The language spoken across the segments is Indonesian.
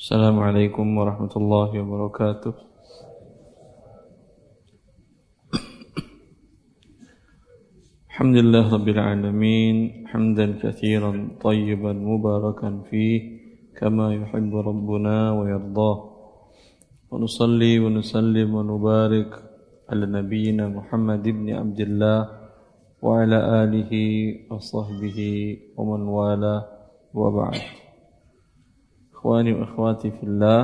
Assalamualaikum warahmatullahi wabarakatuh. Alhamdulillah rabbil alamin, hamdan katsiran thayyiban mubarakan fihi kama yuhibbu rabbuna wa yardah. Wa nusalli wa nusallim wa nubarik ala nabiyyina Muhammad ibn Abdillah wa ala alihi wa sahbihi wa man wala wa ba'd. Ikhwani wa akhwati fillah,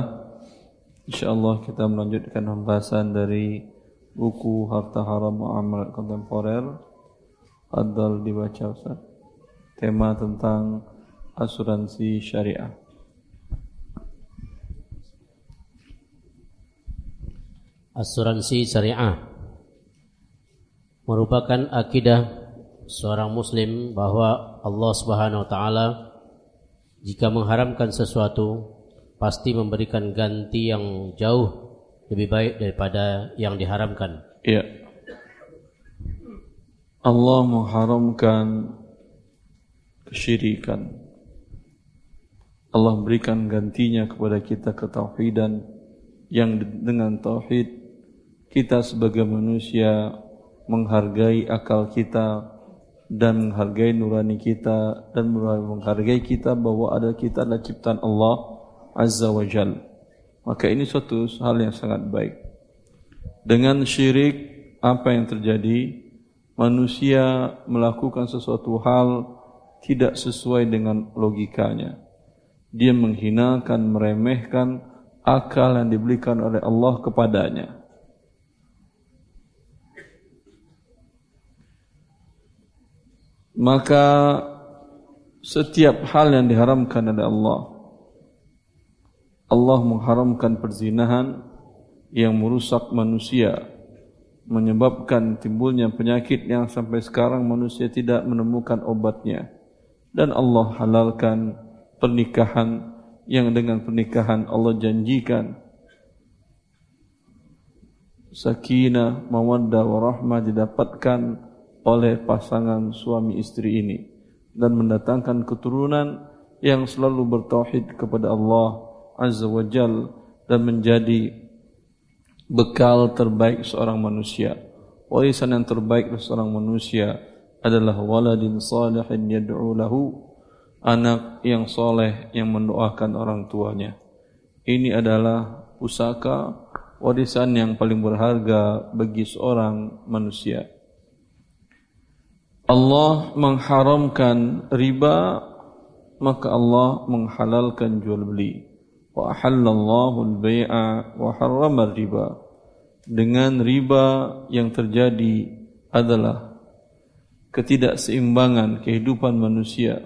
insyaallah kita melanjutkan pembahasan dari buku Harta Haram Muamalat Kontemporer. Adal dibaca Ustaz. Tema tentang asuransi syariah. Asuransi syariah merupakan akidah seorang muslim bahwa Allah Subhanahu wa taala jika mengharamkan sesuatu pasti memberikan ganti yang jauh lebih baik daripada yang diharamkan. Iya. Allah mengharamkan kesyirikan. Allah berikan gantinya kepada kita ketauhidan, yang dengan tauhid kita sebagai manusia menghargai akal kita dan menghargai nurani kita dan menghargai kita bahwa kita adalah ciptaan Allah Azza wa Jalla. Maka ini suatu hal yang sangat baik. Dengan syirik apa yang terjadi? Manusia melakukan sesuatu hal tidak sesuai dengan logikanya. Dia menghinakan, meremehkan akal yang diberikan oleh Allah kepadanya. Maka setiap hal yang diharamkan oleh Allah, Allah mengharamkan perzinahan yang merusak manusia, menyebabkan timbulnya penyakit yang sampai sekarang manusia tidak menemukan obatnya. Dan Allah halalkan pernikahan yang dengan pernikahan Allah janjikan sakinah, mawaddah, warahmah didapatkan oleh pasangan suami istri ini dan mendatangkan keturunan yang selalu bertauhid kepada Allah Azza wa Jalla dan menjadi bekal terbaik seorang manusia. Warisan yang terbaik dari seorang manusia adalah waladin salihin yad'u lahu, anak yang soleh yang mendoakan orang tuanya. Ini adalah pusaka warisan yang paling berharga bagi seorang manusia. Allah mengharamkan riba, maka Allah menghalalkan jual beli. Wa ahallallahu al-bai'a wa harrama riba. Dengan riba yang terjadi adalah ketidakseimbangan kehidupan manusia.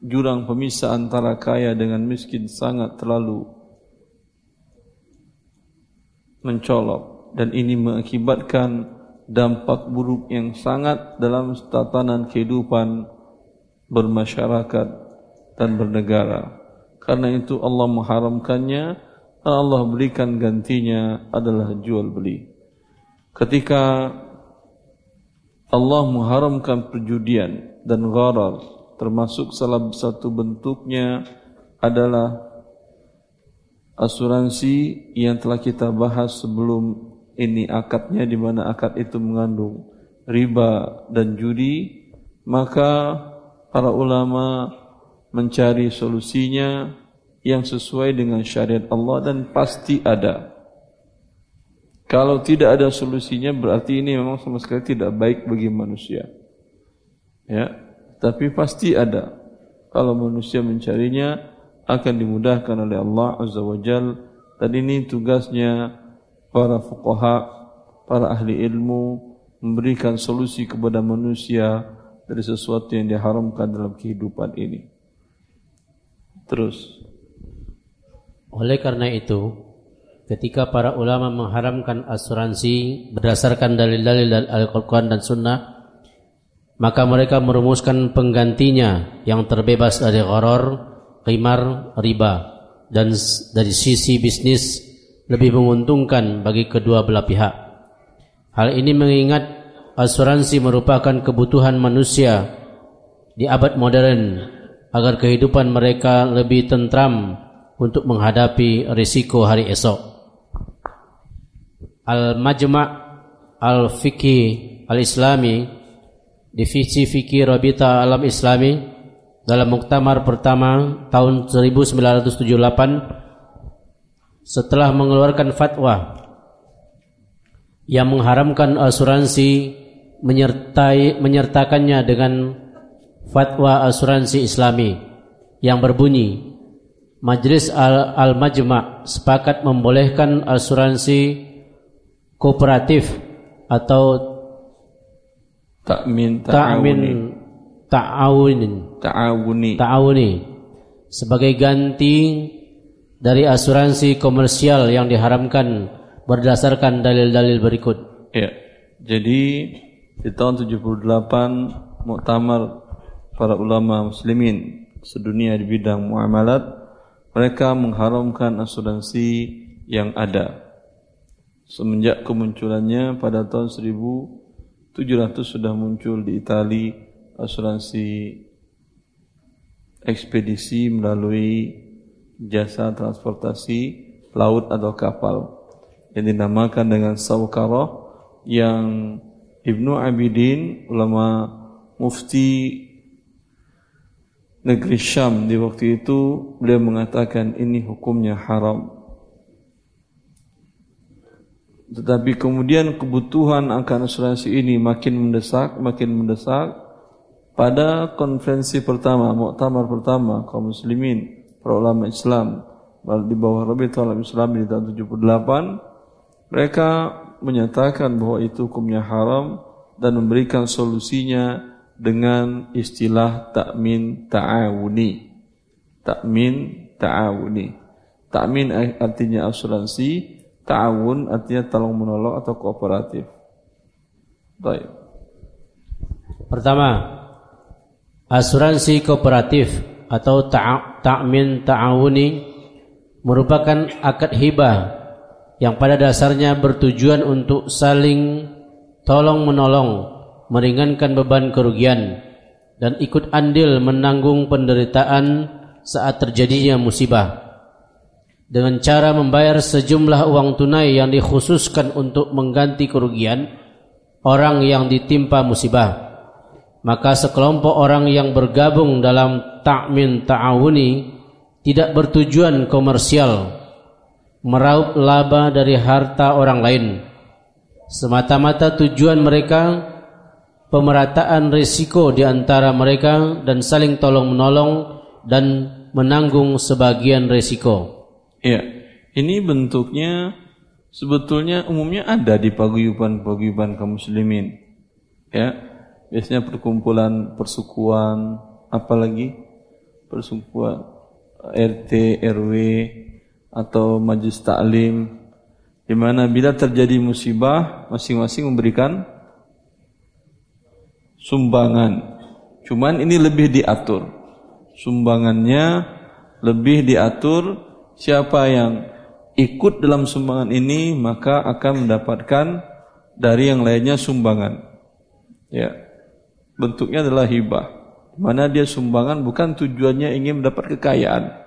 Jurang pemisah antara kaya dengan miskin sangat terlalu mencolok, dan ini mengakibatkan dampak buruk yang sangat dalam tatanan kehidupan bermasyarakat dan bernegara. Karena itu Allah mengharamkannya, dan Allah berikan gantinya adalah jual beli. Ketika Allah mengharamkan perjudian dan gharar, termasuk salah satu bentuknya adalah asuransi yang telah kita bahas sebelum ini, akadnya di mana akad itu mengandung riba dan judi. Maka para ulama mencari solusinya yang sesuai dengan syariat Allah, dan pasti ada. Kalau tidak ada solusinya berarti ini memang sama sekali tidak baik bagi manusia, ya. Tapi pasti ada. Kalau manusia mencarinya akan dimudahkan oleh Allah Azza wa Jalla. Dan ini tugasnya para fuqaha, para ahli ilmu, memberikan solusi kepada manusia dari sesuatu yang diharamkan dalam kehidupan ini. Terus, oleh karena itu, ketika para ulama mengharamkan asuransi berdasarkan dalil-dalil Al-Quran dan Sunnah, maka mereka merumuskan penggantinya yang terbebas dari gharar, qimar, riba, dan dari sisi bisnis lebih menguntungkan bagi kedua belah pihak. Hal ini mengingat asuransi merupakan kebutuhan manusia di abad modern agar kehidupan mereka lebih tentram, untuk menghadapi risiko hari esok. Al-Majma' Al-Fiqhi Al-Islami Divisi Fikih Rabita Alam Islami dalam muktamar pertama tahun 1978 setelah mengeluarkan fatwa yang mengharamkan asuransi menyertakannya dengan fatwa asuransi Islami yang berbunyi, Majelis Al-Majma' sepakat membolehkan asuransi kooperatif atau ta'awuni sebagai ganti dari asuransi komersial yang diharamkan berdasarkan dalil-dalil berikut. Ya. Jadi di tahun 78 muktamar para ulama muslimin sedunia di bidang muamalat, mereka mengharamkan asuransi yang ada. Semenjak kemunculannya pada tahun 1700 sudah muncul di Itali asuransi ekspedisi melalui jasa transportasi laut atau kapal yang dinamakan dengan Saukarah, yang Ibnu Abidin, ulama mufti negeri Syam di waktu itu, beliau mengatakan ini hukumnya haram. Tetapi kemudian kebutuhan akan asuransi ini makin mendesak. Pada konferensi pertama, muktamar pertama kaum muslimin, para ulama Islam di bawah Rabi'atul Awal Islam di tahun 78, mereka menyatakan bahwa itu hukumnya haram dan memberikan solusinya dengan istilah takmin ta'awuni. Takmin artinya asuransi, ta'awun artinya tolong menolong atau kooperatif. Baik. Pertama, asuransi kooperatif atau takmin ta'awuni merupakan akad hibah yang pada dasarnya bertujuan untuk saling tolong menolong, meringankan beban kerugian dan ikut andil menanggung penderitaan saat terjadinya musibah dengan cara membayar sejumlah uang tunai yang dikhususkan untuk mengganti kerugian orang yang ditimpa musibah. Maka sekelompok orang yang bergabung dalam takmin ta'awuni tidak bertujuan komersial meraup laba dari harta orang lain. Semata-mata tujuan mereka pemerataan risiko di antara mereka dan saling tolong-menolong dan menanggung sebagian risiko. Ya, ini bentuknya sebetulnya umumnya ada di paguyuban kaum muslimin. Ya, biasanya perkumpulan persekutuan, apalagi persekutuan RT, RW atau majelis taklim, di mana bila terjadi musibah masing-masing memberikan sumbangan. Cuman ini lebih diatur. Sumbangannya lebih diatur. Siapa yang ikut dalam sumbangan ini maka akan mendapatkan dari yang lainnya sumbangan. Ya. Bentuknya adalah hibah. Di mana dia sumbangan bukan tujuannya ingin mendapat kekayaan.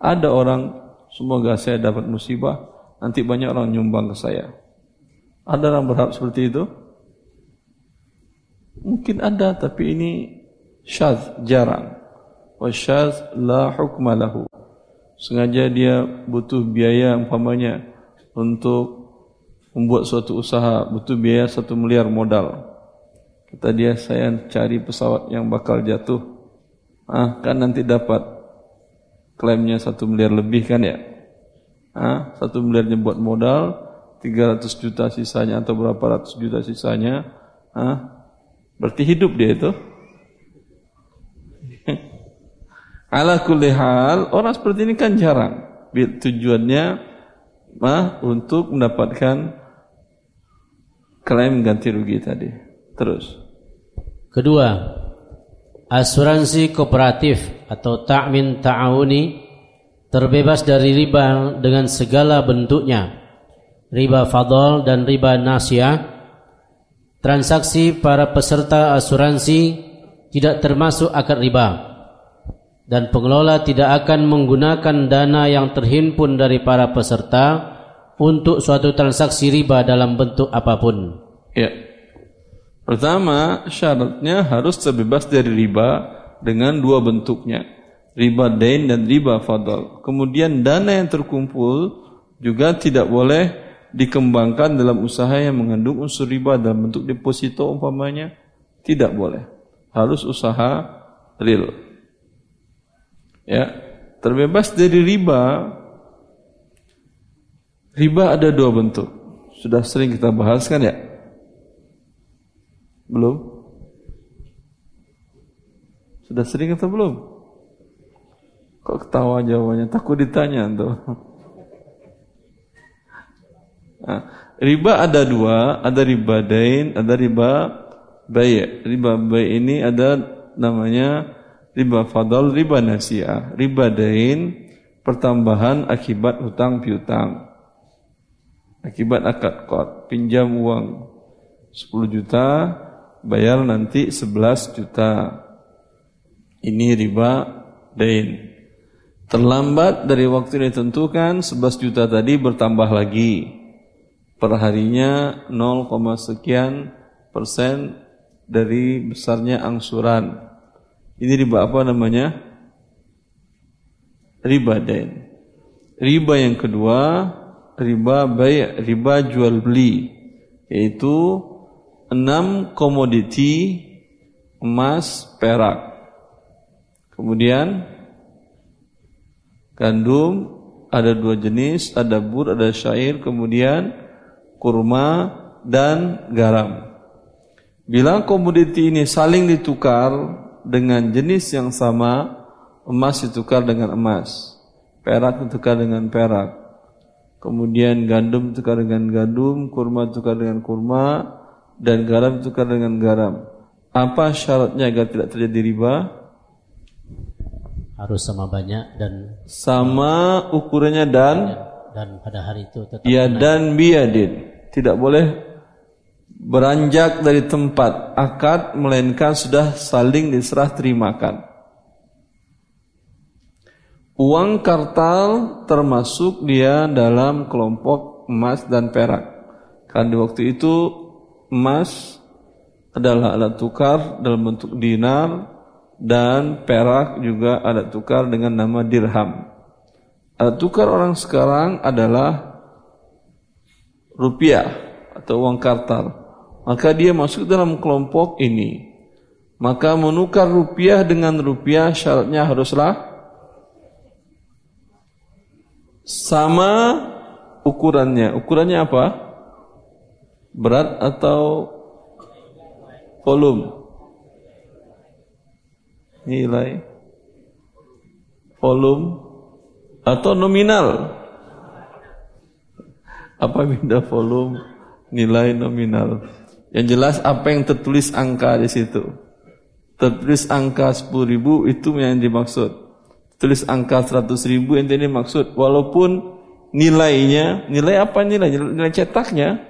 Ada orang, semoga saya dapat musibah, nanti banyak orang nyumbang ke saya. Ada orang berharap seperti itu? Mungkin ada, tapi ini syadz, jarang. Wa syadz la hukma lahu. Sengaja dia butuh biaya umpamanya untuk membuat suatu usaha, butuh biaya 1 miliar modal. Kata dia, saya cari pesawat yang bakal jatuh. Kan nanti dapat klaimnya 1 miliar lebih kan ya? 1 miliarnya buat modal, 300 juta sisanya atau berapa ratus juta sisanya. Berarti hidup dia itu. Ala kulli hal, orang seperti ini kan jarang. Tujuannya untuk mendapatkan klaim ganti rugi tadi. Terus. Kedua, asuransi kooperatif atau takmin ta'awuni terbebas dari riba dengan segala bentuknya. Riba fadhol dan riba nasiyah. Transaksi para peserta asuransi tidak termasuk akad riba. dan pengelola tidak akan menggunakan dana yang terhimpun dari para peserta untuk suatu transaksi riba dalam bentuk apapun. Ya. Pertama, syaratnya harus terbebas dari riba dengan dua bentuknya, riba dain dan riba fadl. Kemudian dana yang terkumpul juga tidak boleh dikembangkan dalam usaha yang mengandung unsur riba dalam bentuk deposito umpamanya, tidak boleh. Harus usaha real. Ya, terbebas dari riba. Riba ada dua bentuk. Sudah sering kita bahas kan ya? Belum? Sudah sering atau belum? Kok ketawa jawabannya? Takut ditanya tuh. Nah, riba ada dua, ada riba dain, ada riba bay'. Riba bay' ini ada namanya riba fadl, riba nasi'ah. Riba dain, pertambahan akibat hutang piutang, akibat akad qard. Pinjam uang 10 juta, bayar nanti 11 juta. Ini riba dain. Terlambat dari waktu yang ditentukan, 11 juta tadi bertambah lagi. Perharinya 0, sekian persen dari besarnya angsuran. Ini riba apa namanya? Riba dain. Riba yang kedua, riba bay', riba jual beli, yaitu 6 komoditi emas, perak, kemudian gandum, ada 2 jenis, ada bur, ada syair, kemudian kurma dan garam. Bila komoditi ini saling ditukar dengan jenis yang sama, emas ditukar dengan emas, perak ditukar dengan perak, kemudian gandum ditukar dengan gandum, kurma ditukar dengan kurma, dan garam ditukar dengan garam. Apa syaratnya agar tidak terjadi riba? Harus sama banyak dan sama ukurannya dan pada hari itu tetap ya menaik. Dan biyadin, tidak boleh beranjak dari tempat akad melainkan sudah saling diserah terimakan. Uang kartal termasuk dia dalam kelompok emas dan perak, karena di waktu itu emas adalah alat tukar dalam bentuk dinar dan perak juga alat tukar dengan nama dirham. Alat tukar orang sekarang adalah rupiah atau uang kartal. Maka dia masuk dalam kelompok ini. Maka menukar rupiah dengan rupiah syaratnya haruslah sama ukurannya. Ukurannya apa? Berat atau volume? Nilai, volume atau nominal? Apa beda volume, nilai, nominal? Yang jelas apa yang tertulis angka di situ. Tertulis angka 10.000 itu yang dimaksud. Tulis angka 100.000 yang dimaksud. Walaupun nilainya, nilai apa nilai? Nilai cetaknya.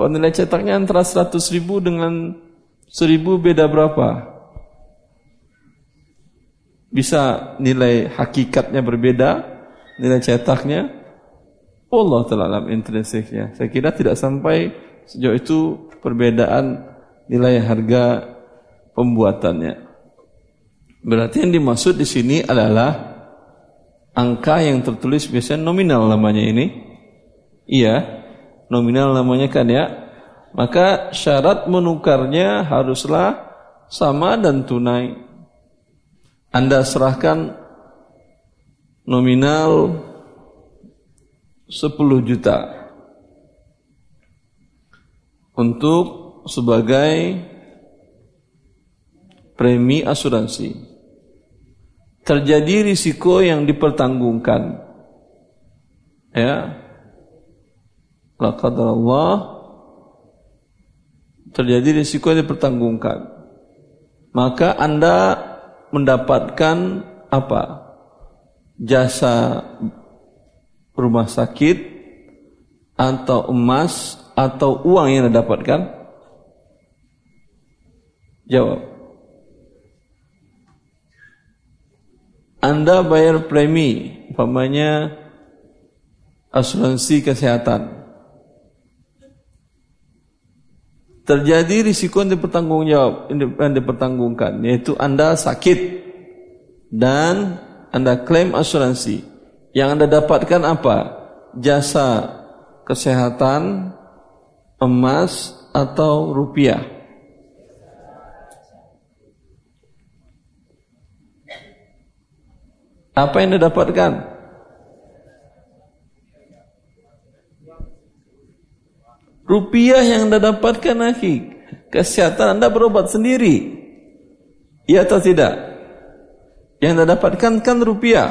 Kalau nilai cetaknya antara 100.000 dengan 1.000 beda berapa? Bisa nilai hakikatnya berbeda, nilai cetaknya. Allah Ta'ala alam intrinsiknya. Saya kira tidak sampai sejauh itu perbedaan nilai harga pembuatannya. Berarti yang dimaksud di sini adalah angka yang tertulis, biasanya nominal namanya ini. Iya, nominal namanya kan ya. Maka syarat menukarnya haruslah sama dan tunai. Anda serahkan nominal 10 juta untuk sebagai premi asuransi. Terjadi risiko yang dipertanggungkan. Ya. La qadarullah, terjadi risiko yang dipertanggungkan. Maka Anda mendapatkan apa? Jasa rumah sakit atau emas atau uang yang Anda dapatkan? Jawab. Anda bayar premi, umpamanya asuransi kesehatan. Terjadi risiko yang dipertanggungkan, yaitu Anda sakit dan Anda klaim asuransi. Yang Anda dapatkan apa? Jasa kesehatan, emas atau rupiah. Apa yang Anda dapatkan? Rupiah yang Anda dapatkan, akhi. Kesehatan Anda berobat sendiri. Iya atau tidak? Yang Anda dapatkan kan rupiah.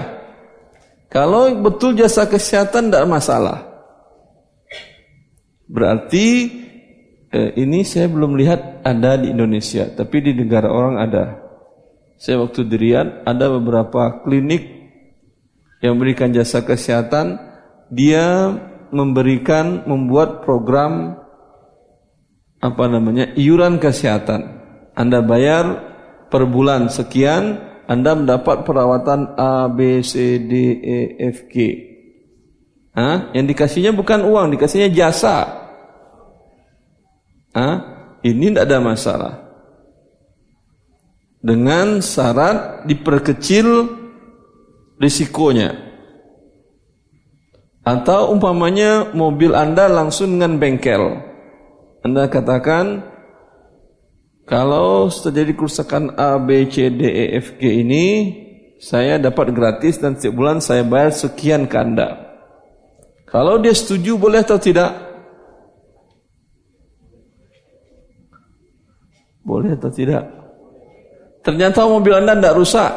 Kalau betul jasa kesehatan tidak masalah. Berarti ini saya belum lihat ada di Indonesia, tapi di negara orang ada. Saya waktu di Riyadh ada beberapa klinik yang memberikan jasa kesehatan. Dia membuat program iuran kesehatan. Anda bayar per bulan sekian, Anda mendapat perawatan A, B, C, D, E, F, G. Yang dikasihnya bukan uang, dikasihnya jasa. Ini tidak ada masalah. Dengan syarat diperkecil risikonya. Atau umpamanya mobil Anda langsung dengan bengkel. Anda katakan, kalau terjadi kerusakan A, B, C, D, E, F, G ini, saya dapat gratis dan setiap bulan saya bayar sekian ke Anda. Kalau dia setuju boleh atau tidak? Boleh atau tidak? Ternyata mobil Anda tidak rusak.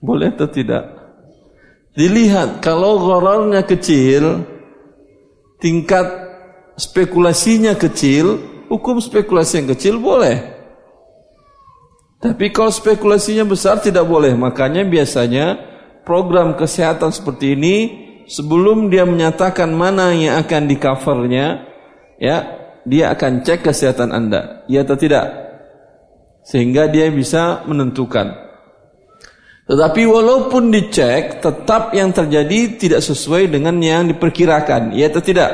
Boleh atau tidak? Dilihat, kalau ghararnya kecil, tingkat spekulasinya kecil, hukum spekulasi yang kecil boleh. Tapi kalau spekulasinya besar tidak boleh. Makanya biasanya program kesehatan seperti ini, sebelum dia menyatakan mana yang akan di covernya, dia akan cek kesehatan Anda, iya atau tidak, sehingga dia bisa menentukan. Tetapi walaupun dicek, tetap yang terjadi tidak sesuai dengan yang diperkirakan, ya atau tidak.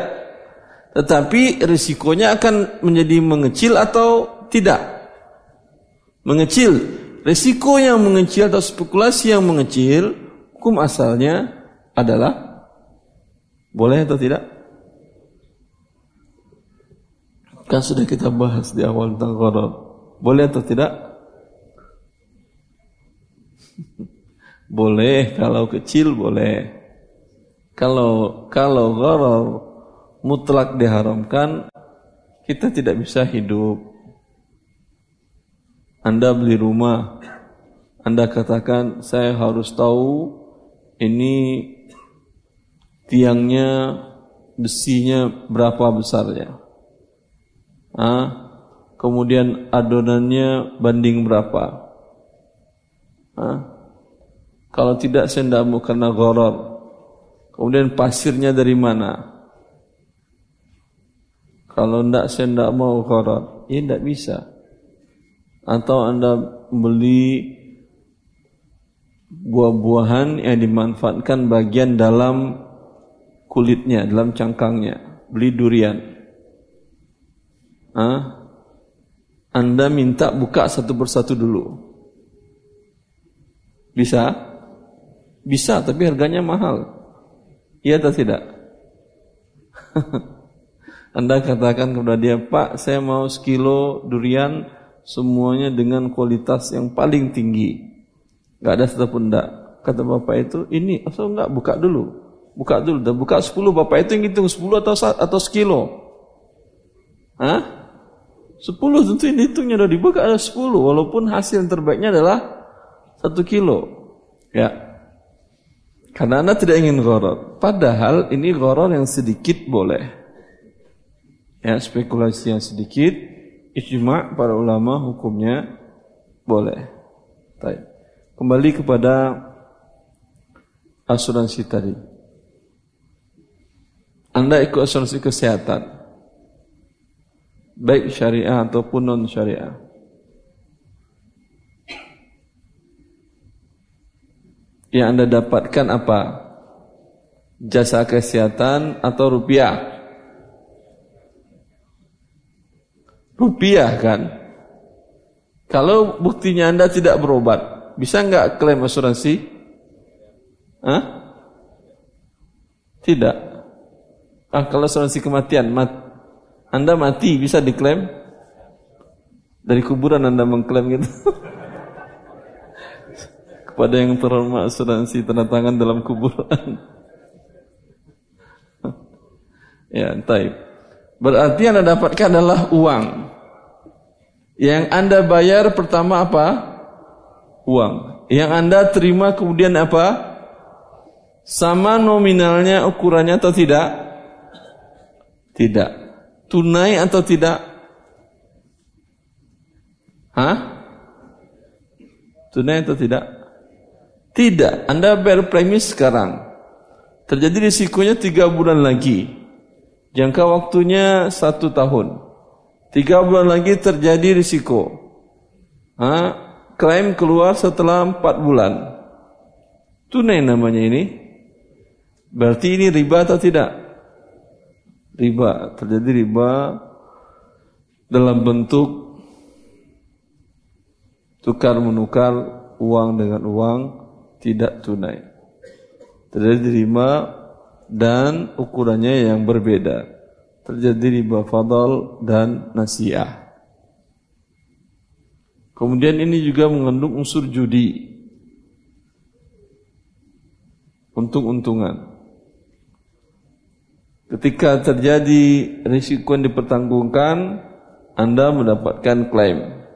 Tetapi risikonya akan menjadi mengecil atau tidak. Mengecil. Risiko yang mengecil atau spekulasi yang mengecil, hukum asalnya adalah boleh atau tidak? Kan sudah kita bahas di awal tentang gharar. Boleh atau tidak? Boleh, kalau kecil boleh. Kalau gharar mutlak diharamkan, kita tidak bisa hidup. Anda beli rumah, Anda katakan saya harus tahu ini tiangnya, besinya berapa besarnya. Kemudian adonannya banding berapa. Kalau tidak saya tidak mau karena gharar. Kemudian pasirnya dari mana? Kalau tidak saya tidak mau gharar. Ya tidak bisa. Atau Anda beli buah-buahan yang dimanfaatkan bagian dalam kulitnya, dalam cangkangnya. Beli durian. Anda minta buka satu persatu dulu. Bisa? Bisa, tapi harganya mahal. Iya atau tidak? Anda katakan kepada dia, Pak, saya mau sekilo durian semuanya dengan kualitas yang paling tinggi. Enggak ada satupun enggak. Kata bapak itu, ini asal enggak, buka dulu. Buka dulu, dah buka 10, bapak itu ngitung 10 atau sekilo. 10 tentu ini hitungnya udah dibuka ada 10, walaupun hasil terbaiknya adalah 1 kilo, karena Anda tidak ingin gharar. Padahal ini gharar yang sedikit boleh, spekulasi yang sedikit, ijma' para ulama hukumnya boleh. Baik. Kembali kepada asuransi tadi. Anda ikut asuransi kesehatan, baik syariah ataupun non syariah. Yang Anda dapatkan apa? Jasa kesehatan atau rupiah? Rupiah kan? Kalau buktinya Anda tidak berobat, bisa nggak klaim asuransi? Hah? Tidak. Ah, kalau asuransi kematian, Anda mati bisa diklaim? Dari kuburan Anda mengklaim gitu. Kepada yang terhormat, asuransi tanda tangan dalam kuburan. Ya, taib. Berarti Anda dapatkan adalah uang. Yang Anda bayar pertama apa? Uang. Yang Anda terima kemudian apa? Sama nominalnya, ukurannya atau tidak? Tidak. Tunai atau tidak? Hah? Tunai atau tidak? Tidak, Anda bayar premi sekarang. Terjadi risikonya 3 bulan lagi. Jangka waktunya 1 tahun. 3 bulan lagi terjadi risiko. Klaim keluar setelah 4 bulan. Tunai namanya ini. Berarti ini riba atau tidak? Riba. Terjadi riba dalam bentuk tukar menukar uang dengan uang. Tidak tunai. Terjadi riba dan ukurannya yang berbeda. Terjadi riba fadal dan nasiah. Kemudian ini juga mengandung unsur judi. Untung-untungan. Ketika terjadi risiko yang dipertanggungkan, Anda mendapatkan klaim.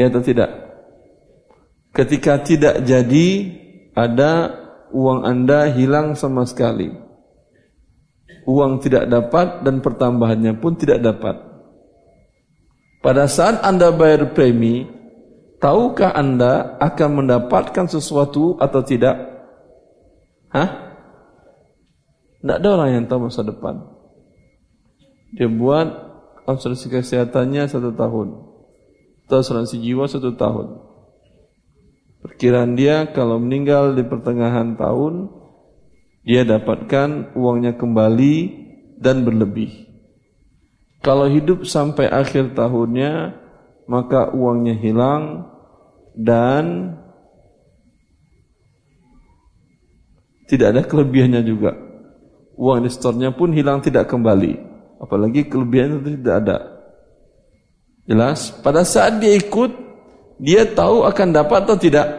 Ya atau tidak? Ketika tidak jadi, ada uang Anda hilang sama sekali. Uang tidak dapat dan pertambahannya pun tidak dapat. Pada saat Anda bayar premi, tahukah Anda akan mendapatkan sesuatu atau tidak? Hah? Tidak ada orang yang tahu masa depan. Dia buat asuransi kesehatannya 1 tahun. Atau asuransi jiwa 1 tahun. Perkiraan dia kalau meninggal di pertengahan tahun, dia dapatkan uangnya kembali dan berlebih. Kalau hidup sampai akhir tahunnya, maka uangnya hilang dan tidak ada kelebihannya juga. Uang investornya pun hilang tidak kembali. Apalagi kelebihannya tidak ada. Jelas? Pada saat dia ikut, dia tahu akan dapat atau tidak?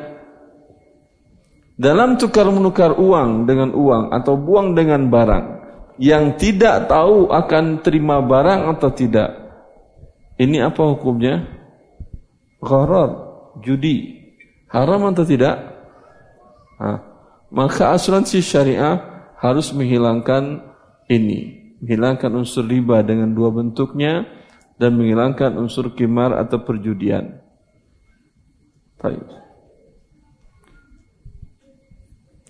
Dalam tukar-menukar uang dengan uang atau buang dengan barang, yang tidak tahu akan terima barang atau tidak, ini apa hukumnya? Gharar, judi. Haram atau tidak? Nah, maka asuransi syariah harus menghilangkan ini. Menghilangkan unsur riba dengan 2 bentuknya dan menghilangkan unsur qimar atau perjudian.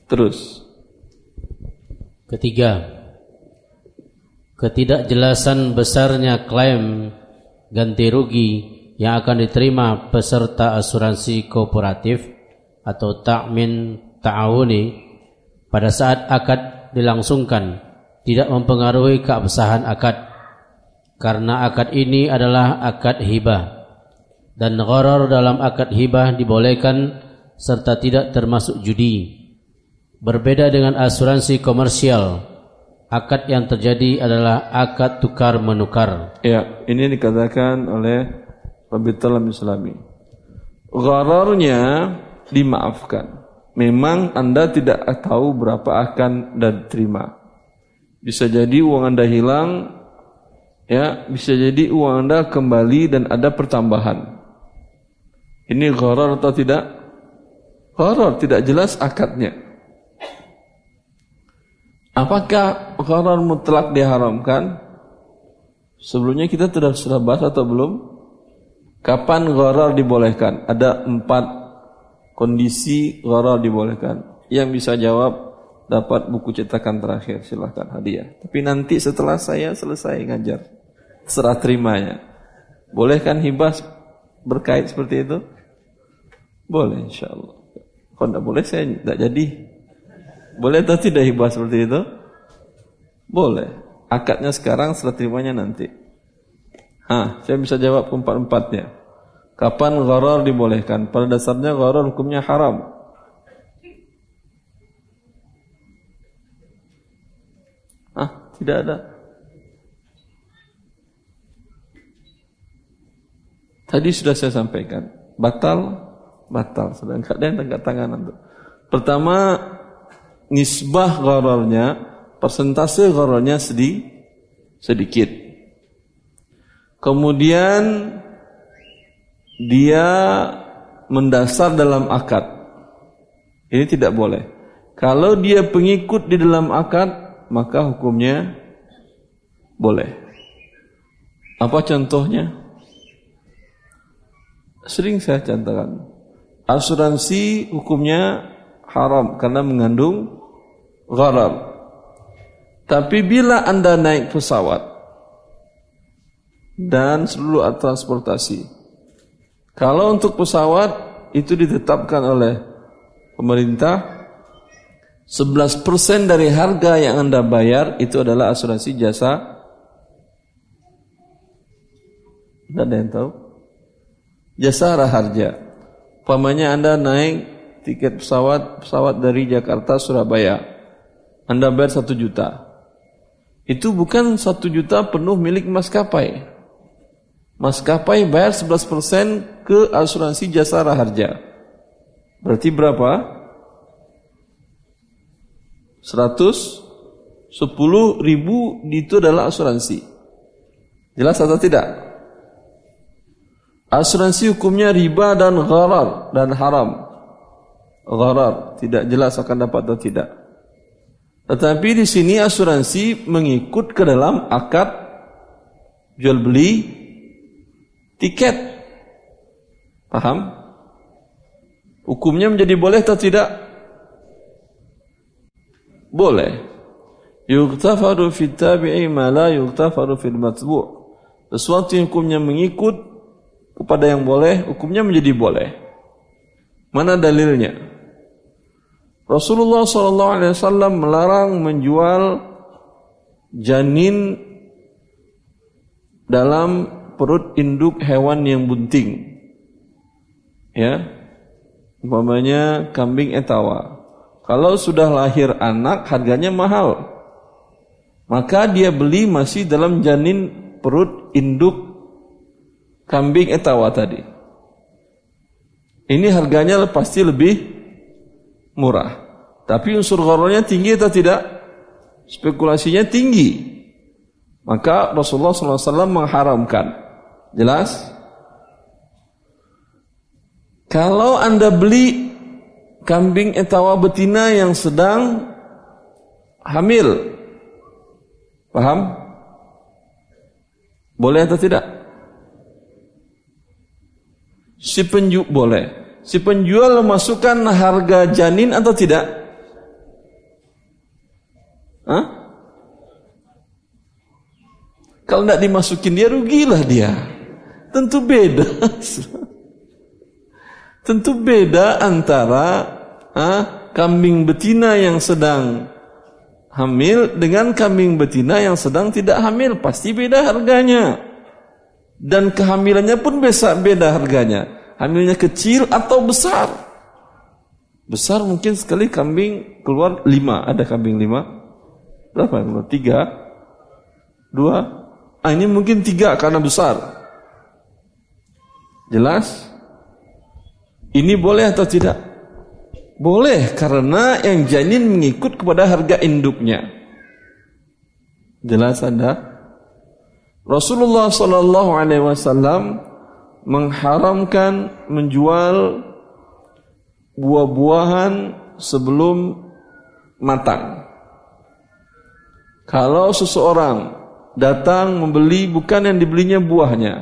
Terus ketiga, ketidakjelasan besarnya klaim ganti rugi yang akan diterima peserta asuransi kooperatif atau ta'min ta'awuni pada saat akad dilangsungkan tidak mempengaruhi keabsahan akad, karena akad ini adalah akad hibah. Dan gharar dalam akad hibah dibolehkan serta tidak termasuk judi. Berbeda dengan asuransi komersial, akad yang terjadi adalah akad tukar menukar. Ya, ini dikatakan oleh Rabbitul Islami. Ghararnya dimaafkan. Memang Anda tidak tahu berapa akan dan terima. Bisa jadi uang Anda hilang, ya, bisa jadi uang Anda kembali dan ada pertambahan. Ini gharar atau tidak? Gharar, tidak jelas akadnya. Apakah gharar mutlak diharamkan? Sebelumnya kita sudah bahas atau belum? Kapan gharar dibolehkan? Ada 4 kondisi gharar dibolehkan. Yang bisa jawab dapat buku cetakan terakhir. Silahkan hadiah. Tapi nanti setelah saya selesai ngajar, serah terimanya. Bolehkan hibah berkait seperti itu? Boleh, insya Allah. Kalau tidak boleh saya tidak jadi. Boleh atau tidak hibah seperti itu? Boleh. Akadnya sekarang, setelah terimanya nanti. Saya bisa jawab keempat-empatnya. Kapan gharar dibolehkan? Pada dasarnya gharar hukumnya haram. Tidak ada. Tadi sudah saya sampaikan, batal. Sedang ada yang tangkap tangan itu. Pertama, nisbah ghararnya, persentase ghararnya sedikit. Kemudian dia mendasar dalam akad. Ini tidak boleh. Kalau dia pengikut di dalam akad, maka hukumnya boleh. Apa contohnya? Sering saya contohkan. Asuransi hukumnya haram karena mengandung gharar. Tapi bila Anda naik pesawat dan seluruh transportasi, kalau untuk pesawat itu ditetapkan oleh pemerintah, 11% dari harga yang Anda bayar itu adalah asuransi jasa. Tidak ada yang tahu? Jasa raharja. Umpamanya Anda naik tiket pesawat dari Jakarta Surabaya. Anda bayar 1 juta. Itu bukan 1 juta penuh milik maskapai. Maskapai bayar 11% ke asuransi jasa raharja. Berarti berapa? 110.000 itu adalah asuransi. Jelas atau tidak? Asuransi hukumnya riba dan gharar dan haram. Gharar tidak jelas akan dapat atau tidak. Tetapi di sini asuransi mengikut ke dalam akad jual beli tiket. Paham? Hukumnya menjadi boleh atau tidak? Boleh. Yughtafaru fit tabi'i ma la yughtafaru fil matbu'. Sesuatu yang hukumnya mengikut kepada yang boleh, hukumnya menjadi boleh. Mana dalilnya? Rasulullah SAW melarang menjual janin dalam perut induk hewan yang bunting. Ya, umpamanya kambing etawa. Kalau sudah lahir anak, harganya mahal. Maka dia beli masih dalam janin perut induk kambing etawa tadi. Ini harganya pasti lebih murah. Tapi unsur ghararnya tinggi atau tidak? Spekulasinya tinggi. Maka Rasulullah SAW mengharamkan. Jelas? Kalau Anda beli kambing etawa betina yang sedang hamil, paham? Boleh atau tidak? Boleh. Si penjual memasukkan harga janin atau tidak? Kalau tidak dimasukin dia, rugilah dia. Tentu beda. Tentu beda antara kambing betina yang sedang hamil dengan kambing betina yang sedang tidak hamil. Pasti beda harganya. Dan kehamilannya pun beda harganya. Hamilnya kecil atau besar. Besar mungkin sekali kambing keluar 5. Ada kambing 5? Berapa? 3? 2? Ini mungkin 3 karena besar. Jelas? Ini boleh atau tidak? Boleh, karena yang janin mengikut kepada harga induknya. Jelas Anda? Rasulullah SAW mengharamkan menjual buah-buahan sebelum matang. Kalau seseorang datang membeli, bukan yang dibelinya buahnya,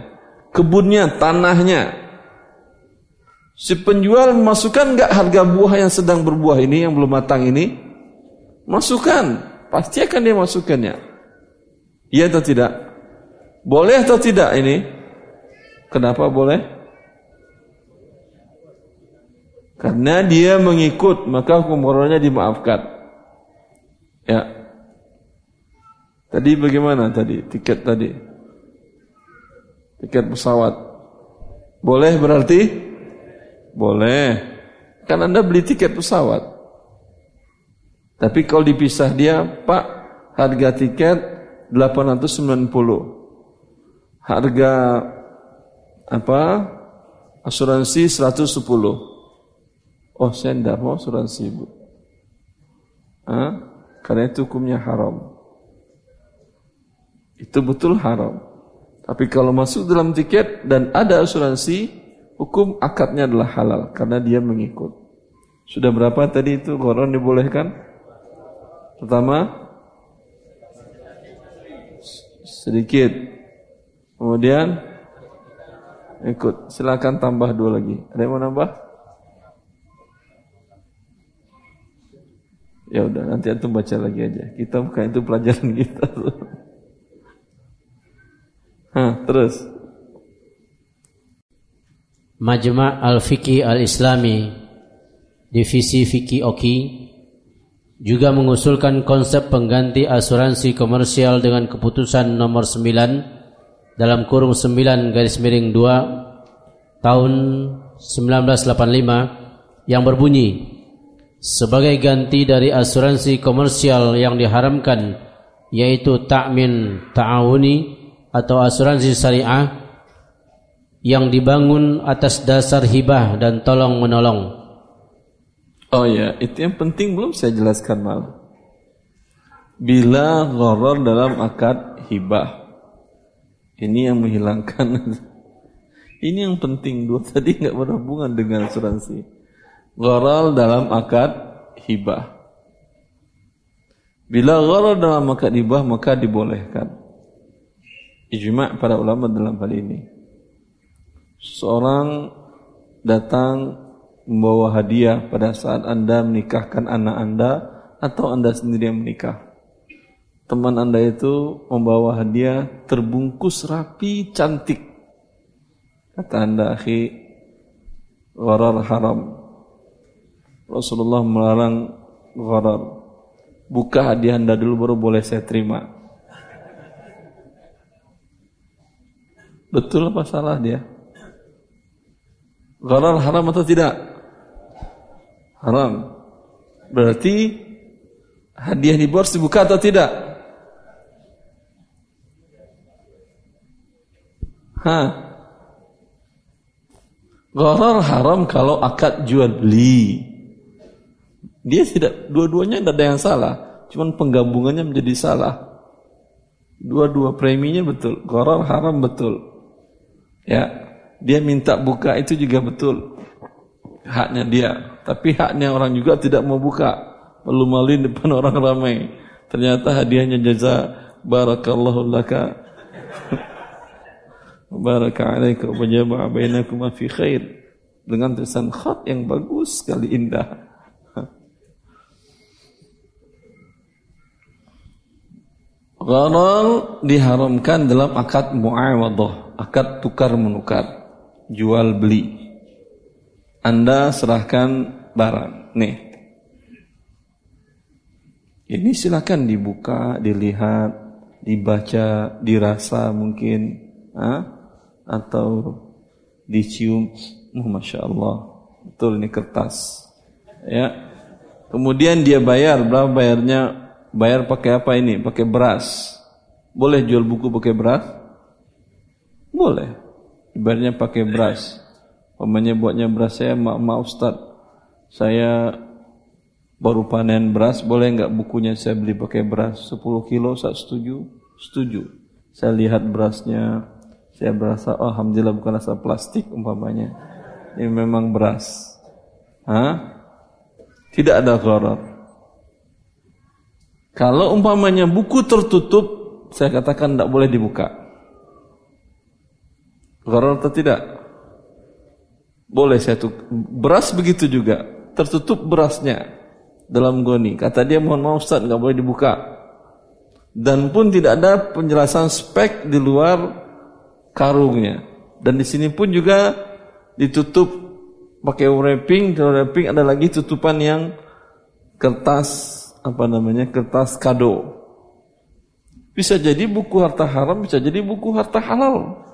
kebunnya, tanahnya. Si penjual masukkan enggak harga buah yang sedang berbuah ini, yang belum matang ini? Masukkan. Pasti akan dia masukkannya. Iya atau tidak? Boleh atau tidak ini? Kenapa boleh? Karena dia mengikut, maka hukum korbannya dimaafkan. Ya. Tadi bagaimana tadi? Tiket tadi. Tiket pesawat. Boleh berarti? Boleh. Kan Anda beli tiket pesawat. Tapi kalau dipisah dia, Pak, harga tiket 890. Harga apa? Asuransi 110. Oh, saya tidak mau asuransi, Bu. Karena itu hukumnya haram. Itu betul haram. Tapi kalau masuk dalam tiket dan ada asuransi, hukum akadnya adalah halal karena dia mengikut. Sudah berapa tadi itu korban dibolehkan? Pertama sedikit. Kemudian ikut. Silakan tambah dua lagi. Ada yang mau nambah? Ya udah, nanti antum baca lagi aja. Kita bukan itu pelajaran kita. Terus. Majma' al-Fiqih al-Islami, divisi Fiqih Oki, juga mengusulkan konsep pengganti asuransi komersial dengan keputusan nomor 9 dalam kurung 9/2 tahun 1985 yang berbunyi, sebagai ganti dari asuransi komersial yang diharamkan, yaitu ta'min ta'awuni atau asuransi syariah yang dibangun atas dasar hibah dan tolong menolong. Oh ya, itu yang penting belum saya jelaskan malah. Bila gharar dalam akad hibah, ini yang menghilangkan. Ini yang penting, dua tadi nggak berhubungan dengan asuransi. Gharar dalam akad hibah. Bila gharar dalam akad hibah, maka dibolehkan. Ijma' para ulama dalam hal ini. Seorang datang membawa hadiah pada saat Anda menikahkan anak Anda atau Anda sendiri yang menikah. Teman Anda itu membawa hadiah terbungkus rapi cantik. Kata Anda, akhi, gharar haram. Rasulullah melarang gharar. Buka hadiah Anda dulu baru boleh saya terima. Betul apa salah dia? Gharar haram atau tidak? Haram. Berarti hadiah di bawah dibuka atau tidak? Gharar haram kalau akad jual beli. Dia tidak, dua-duanya tidak ada yang salah, cuman penggabungannya menjadi salah. Dua-dua preminya betul, gharar haram betul. Ya, dia minta buka itu juga betul. Haknya dia, tapi haknya orang juga tidak mau buka, malu-maluin depan orang ramai. Ternyata hadiahnya jaza barakallahu laka. Baraka alaika wa jama'a bainakum fi khair. Dengan tulisan khat yang bagus sekali, indah. Gharar diharamkan dalam akad mu'awadah, akad tukar menukar, jual beli. Anda serahkan barang, nih. Ini silakan dibuka, dilihat, dibaca, dirasa mungkin, atau dicium. Masya Allah, betul ini kertas. Ya. Kemudian dia bayar, berapa bayarnya? Bayar pakai apa ini? Pakai beras. Boleh jual buku pakai beras? Boleh. Bayarnya pakai beras. Pemanya buatnya beras, saya maaf Ustaz, saya baru panen beras, boleh enggak bukunya saya beli pakai beras? 10 kilo, saya setuju? Setuju. Saya lihat berasnya, saya berasa, oh, alhamdulillah bukan rasa plastik umpamanya. Ini memang beras. Tidak ada gharar. Kalau umpamanya buku tertutup, saya katakan tidak boleh dibuka. Gharar atau tidak? Boleh saya tutup. Beras begitu juga. Tertutup berasnya dalam goni. Kata dia, mohon maaf Ustaz, tidak boleh dibuka. Dan pun tidak ada penjelasan spek di luar karungnya. Dan di sini pun juga ditutup pakai wrapping, kalau wrapping ada lagi tutupan yang kertas, kertas kado. Bisa jadi buku harta haram, bisa jadi buku harta halal.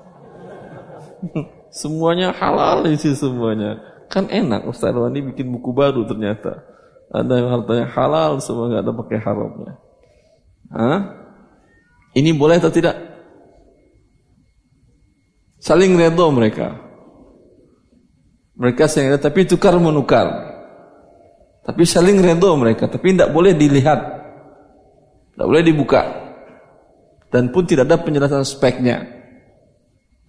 Semuanya halal isi semuanya. Kan enak, Ustaz Wandi bikin buku baru ternyata. Ada yang hartanya halal, semua enggak ada pakai haramnya. Hah? Ini boleh atau tidak? Saling redha mereka. Mereka saling redha, tapi tukar menukar. Tapi saling redha mereka, tapi tidak boleh dilihat, tidak boleh dibuka, dan pun tidak ada penjelasan speknya.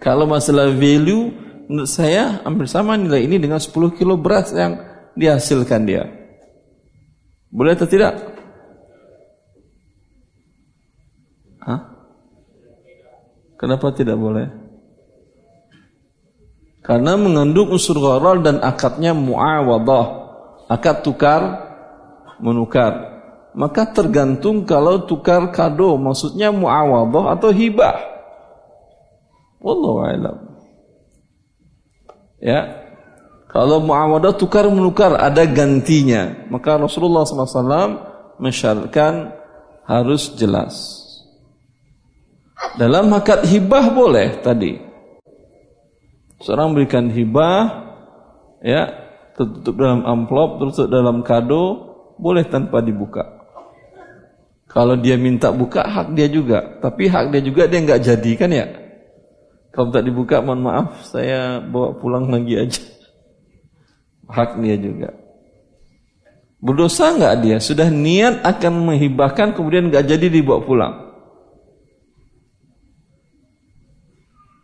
Kalau masalah value, menurut saya hampir sama nilai ini dengan 10 kilo beras yang dihasilkan dia. Boleh atau tidak? Hah? Kenapa tidak boleh? Karena mengandung unsur gharar dan akadnya mu'awadah, akad tukar menukar. Maka tergantung kalau tukar kado maksudnya muawadhah atau hibah. Wallahu a'lam. Ya. Kalau muawadhah tukar menukar ada gantinya. Maka Rasulullah SAW mensyaratkan harus jelas. Dalam akad hibah boleh tadi. Seorang berikan hibah, ya, tertutup dalam amplop, tertutup dalam kado, boleh tanpa dibuka. Kalau dia minta buka, hak dia juga. Tapi hak dia juga, dia enggak jadi kan ya. Kalau tak dibuka, mohon maaf, saya bawa pulang lagi aja. Hak dia juga. Berdosa enggak dia? Sudah niat akan menghibahkan, kemudian enggak jadi dibawa pulang.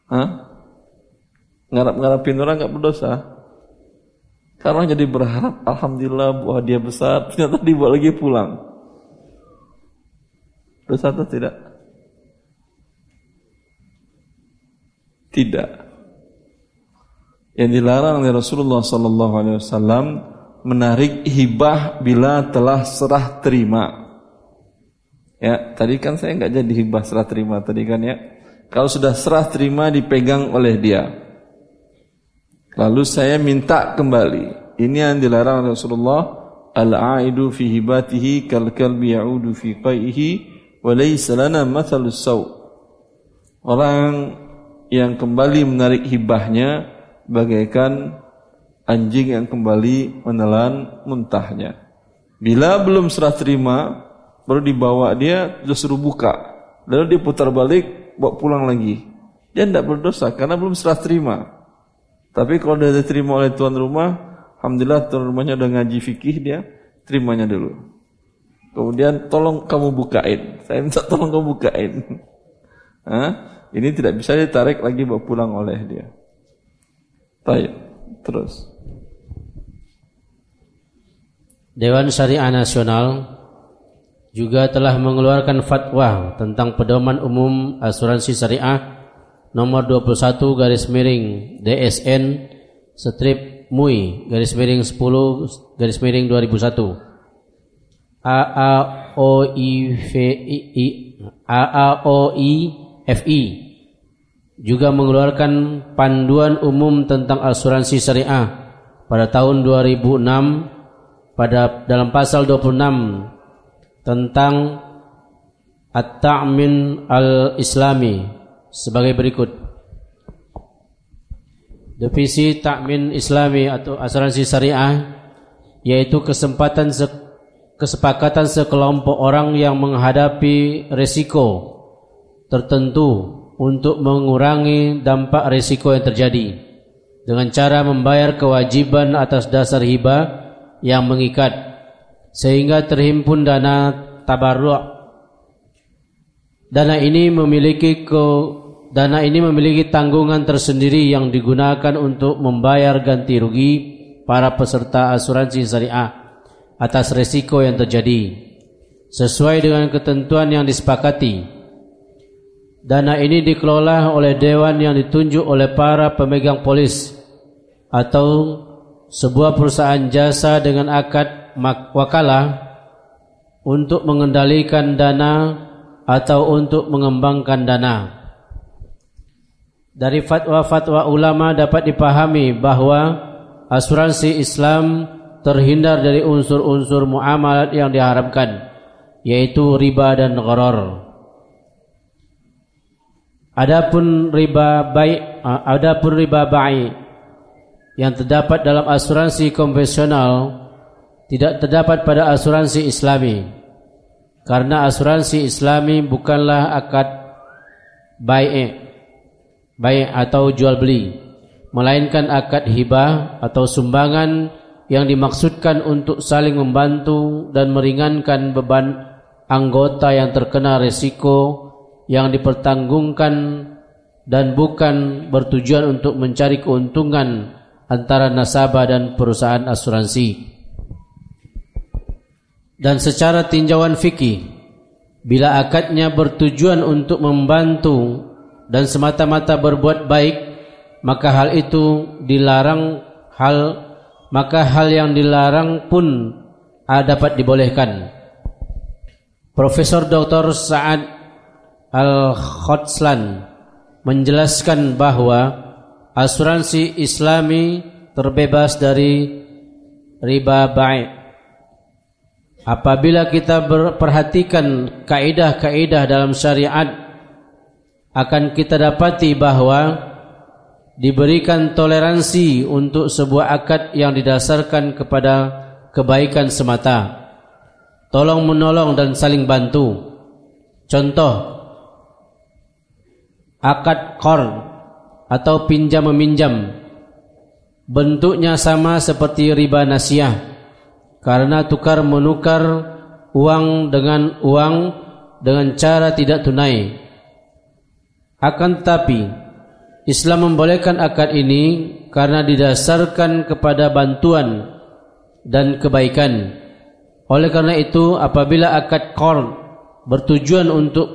Hah? Ngarap-ngarapin orang enggak berdosa? Karena jadi berharap, alhamdulillah buah dia besar, ternyata dibawa lagi pulang. Dosa atau tidak? Tidak. Yang dilarang oleh Rasulullah SAW menarik hibah bila telah serah terima. Ya, tadi kan saya enggak jadi hibah serah terima tadi kan ya. Kalau sudah serah terima dipegang oleh dia, lalu saya minta kembali. Ini yang dilarang Rasulullah. Al-a'idu fi hibatihi kal-kalbi ya'udu fi qaihi wa laysa lana mathalus saw. Orang yang kembali menarik hibahnya bagaikan anjing yang kembali menelan muntahnya. Bila belum serah terima, baru dibawa dia, disuruh buka. Lalu diputar balik, bawa pulang lagi. Dia tidak berdosa karena belum serah terima. Tapi kalau sudah diterima oleh tuan rumah, alhamdulillah tuan rumahnya sudah ngaji fikih dia, terimanya dulu. Kemudian tolong kamu bukain. Saya minta tolong kamu bukain. Hah? Ini tidak bisa ditarik lagi bawa pulang oleh dia. Baik, terus. Dewan Syariah Nasional juga telah mengeluarkan fatwa tentang pedoman umum asuransi syariah Nomor 21/DSN/MUI/10/2001 AAOIFI juga mengeluarkan panduan umum tentang asuransi syariah pada tahun 2006 dalam pasal 26 tentang At-Ta'min Al-Islami sebagai berikut. Definisi ta'min islami atau asuransi syariah yaitu kesepakatan sekelompok orang yang menghadapi risiko tertentu untuk mengurangi dampak risiko yang terjadi dengan cara membayar kewajiban atas dasar hibah yang mengikat sehingga terhimpun dana tabarru'. Dana ini memiliki tanggungan tersendiri yang digunakan untuk membayar ganti rugi para peserta asuransi syariah atas risiko yang terjadi sesuai dengan ketentuan yang disepakati. Dana ini dikelola oleh dewan yang ditunjuk oleh para pemegang polis atau sebuah perusahaan jasa dengan akad wakalah untuk mengendalikan dana atau untuk mengembangkan dana. Dari fatwa-fatwa ulama dapat dipahami bahwa asuransi Islam terhindar dari unsur-unsur muamalat yang diharamkan, yaitu riba dan gharar. Adapun riba bai yang terdapat dalam asuransi konvensional tidak terdapat pada asuransi Islami, karena asuransi Islami bukanlah akad bai atau jual beli, melainkan akad hibah atau sumbangan yang dimaksudkan untuk saling membantu dan meringankan beban anggota yang terkena resiko yang dipertanggungkan dan bukan bertujuan untuk mencari keuntungan antara nasabah dan perusahaan asuransi. Dan secara tinjauan fikih, bila akadnya bertujuan untuk membantu dan semata-mata berbuat baik, maka hal yang dilarang pun dapat dibolehkan. Profesor Dr. Sa'ad Al-Khotslan menjelaskan bahwa asuransi Islami terbebas dari riba bai' apabila kita perhatikan kaidah-kaidah dalam syariat. Akan kita dapati bahwa diberikan toleransi untuk sebuah akad yang didasarkan kepada kebaikan semata, tolong menolong dan saling bantu. Contoh akad qarn atau pinjam meminjam, bentuknya sama seperti riba nasiah karena tukar menukar uang dengan cara tidak tunai. Akan tetapi Islam membolehkan akad ini karena didasarkan kepada bantuan dan kebaikan. Oleh karena itu, apabila akad qarn bertujuan untuk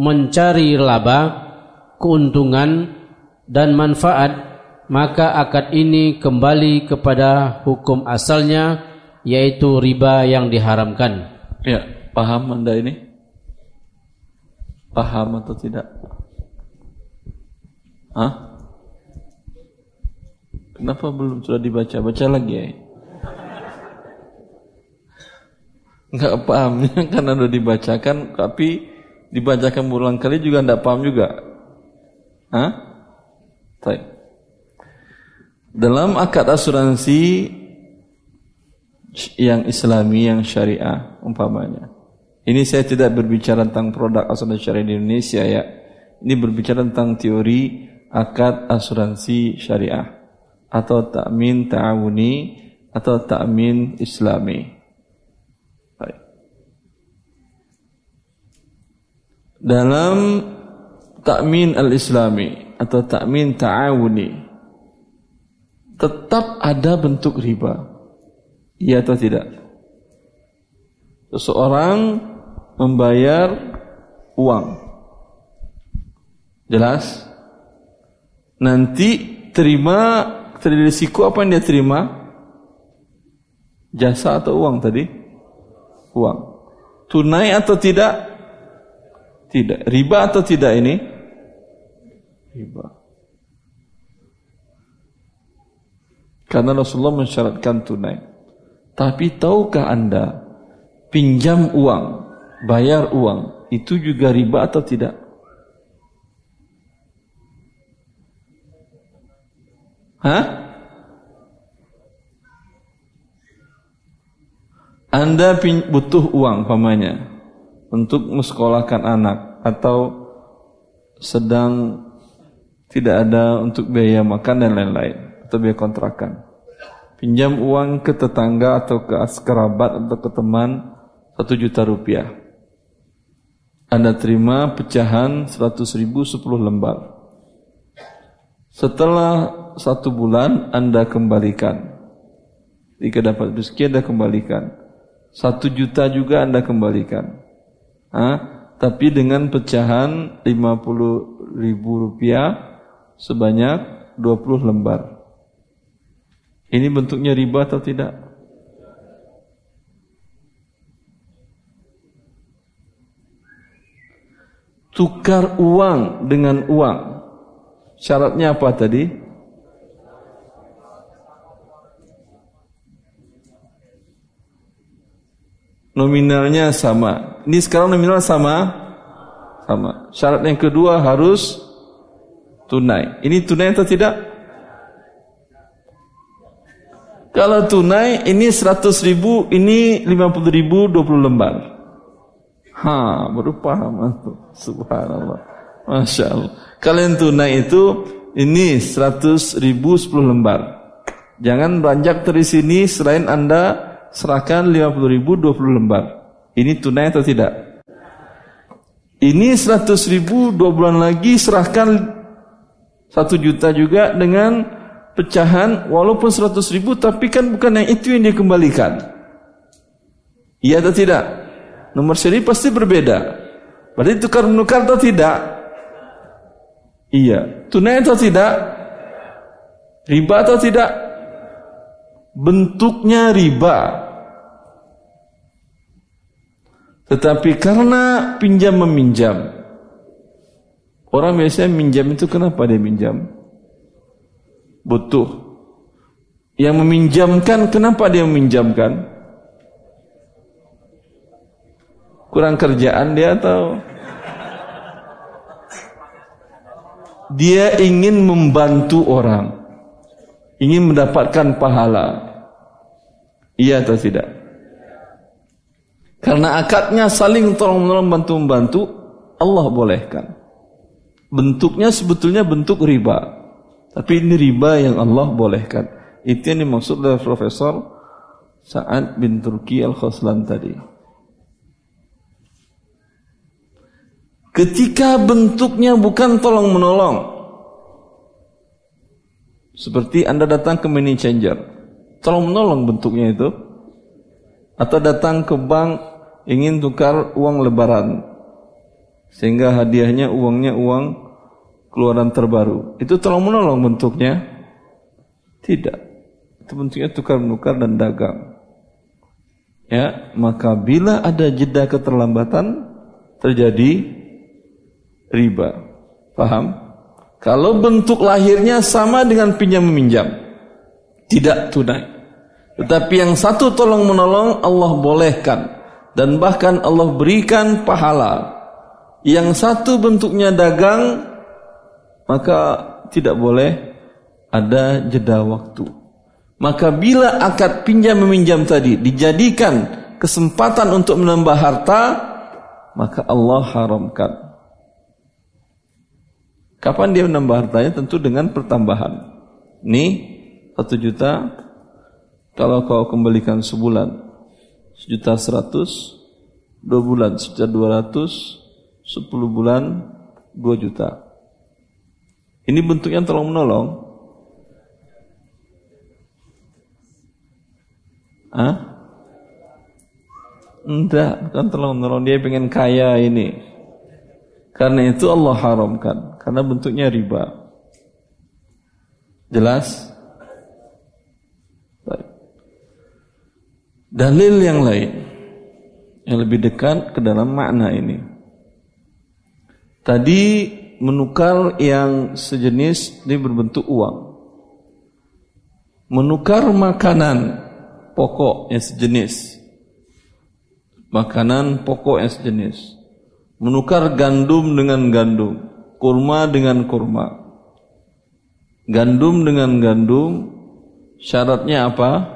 mencari laba, keuntungan dan manfaat, maka akad ini kembali kepada hukum asalnya, yaitu riba yang diharamkan. Ya, paham Anda ini? Paham atau tidak? Hah? Kenapa belum? Sudah dibaca? Baca lagi ya? Enggak pahamnya karena sudah dibacakan, tapi dibacakan berulang kali juga enggak paham juga. Hah? Baik. Dalam akad asuransi yang Islami, yang syariah umpamanya. Ini saya tidak berbicara tentang produk asuransi syariah di Indonesia ya. Ini berbicara tentang teori akad asuransi syariah atau ta'min ta'awuni atau ta'min Islami. Baik. Dalam ta'min al-islami atau ta'min ta'awuni tetap ada bentuk riba, iya atau tidak? Seseorang membayar uang, jelas nanti terima risiko. Apa yang dia terima? Jasa atau uang tadi? Uang. Tunai atau tidak? Tidak. Riba atau tidak ini? Riba. Karena Rasulullah mensyaratkan tunai. Tapi tahukah Anda, pinjam uang, bayar uang, itu juga riba atau tidak? Hah? Anda butuh uang pamannya untuk mensekolahkan anak atau sedang tidak ada untuk biaya makan dan lain-lain atau biaya kontrakan. Pinjam uang ke tetangga atau ke kerabat atau ke teman 1 juta rupiah. Anda terima pecahan 100 ribu 10 lembar. Setelah 1 bulan Anda kembalikan. Jika dapat rezeki Anda kembalikan. 1 juta juga Anda kembalikan. Tapi dengan pecahan 50 ribu rupiah sebanyak 20 lembar. Ini bentuknya riba atau tidak? Tukar uang dengan uang. Syaratnya apa tadi? nominalnya sama. Ini sekarang nominal sama. Syarat yang kedua harus tunai. Ini tunai atau tidak? Kalau tunai ini 100.000, ini 50.000, 20 lembar. Baru paham antum. Subhanallah. Masya Allah. Kalau yang tunai itu ini 100.000, 10 lembar. Jangan beranjak dari sini selain Anda serahkan 50.000, 20 lembar. Ini tunai atau tidak? Ini 100.000, 2 bulan lagi serahkan 1 juta juga dengan pecahan walaupun 100.000, tapi kan bukan yang itu yang dikembalikan. Iya atau tidak? Nomor seri pasti berbeda. Berarti tukar menukar atau tidak? Iya. Tunai atau tidak? Riba atau tidak? Bentuknya riba. Tetapi karena pinjam meminjam, orang biasanya minjam itu kenapa dia minjam? Butuh. Yang meminjamkan kenapa dia meminjamkan? Kurang kerjaan dia atau? Dia ingin membantu orang. Ingin mendapatkan pahala. Iya atau tidak? Karena akadnya saling tolong-menolong, bantu-membantu, Allah bolehkan. Bentuknya sebetulnya bentuk riba, tapi ini riba yang Allah bolehkan. Itu yang dimaksud oleh Profesor Sa'ad bin Turki Al-Khoslan tadi. Ketika bentuknya bukan tolong menolong, seperti Anda datang ke money changer, tolong menolong bentuknya itu, atau datang ke bank ingin tukar uang lebaran sehingga hadiahnya uang keluaran terbaru, itu tolong menolong bentuknya? Tidak. Itu bentuknya tukar-menukar dan dagang. Ya, maka bila ada jeda keterlambatan, terjadi riba. Paham? Kalau bentuk lahirnya sama dengan pinjam-meminjam, tidak tunai. Tetapi yang satu tolong menolong, Allah bolehkan. Dan bahkan Allah berikan pahala. Yang satu bentuknya dagang, maka tidak boleh ada jeda waktu. Maka bila akad pinjam meminjam tadi dijadikan kesempatan untuk menambah harta, maka Allah haramkan. Kapan dia menambah hartanya? Tentu dengan pertambahan. Ini 1 juta, kalau kau kembalikan sebulan 1.100.000, 2 bulan 1.200.000, 10 bulan 2 juta. Ini bentuknya tolong menolong. Hah? Enggak, bukan tolong menolong. Dia pengen kaya ini. Karena itu Allah haramkan. Karena bentuknya riba. Jelas? Baik. Dalil yang lain, yang lebih dekat ke dalam makna ini. Tadi menukar yang sejenis ini berbentuk uang. Menukar makanan pokok yang sejenis. Makanan pokok yang sejenis. Menukar gandum dengan gandum, kurma dengan kurma. Gandum dengan gandum, syaratnya apa?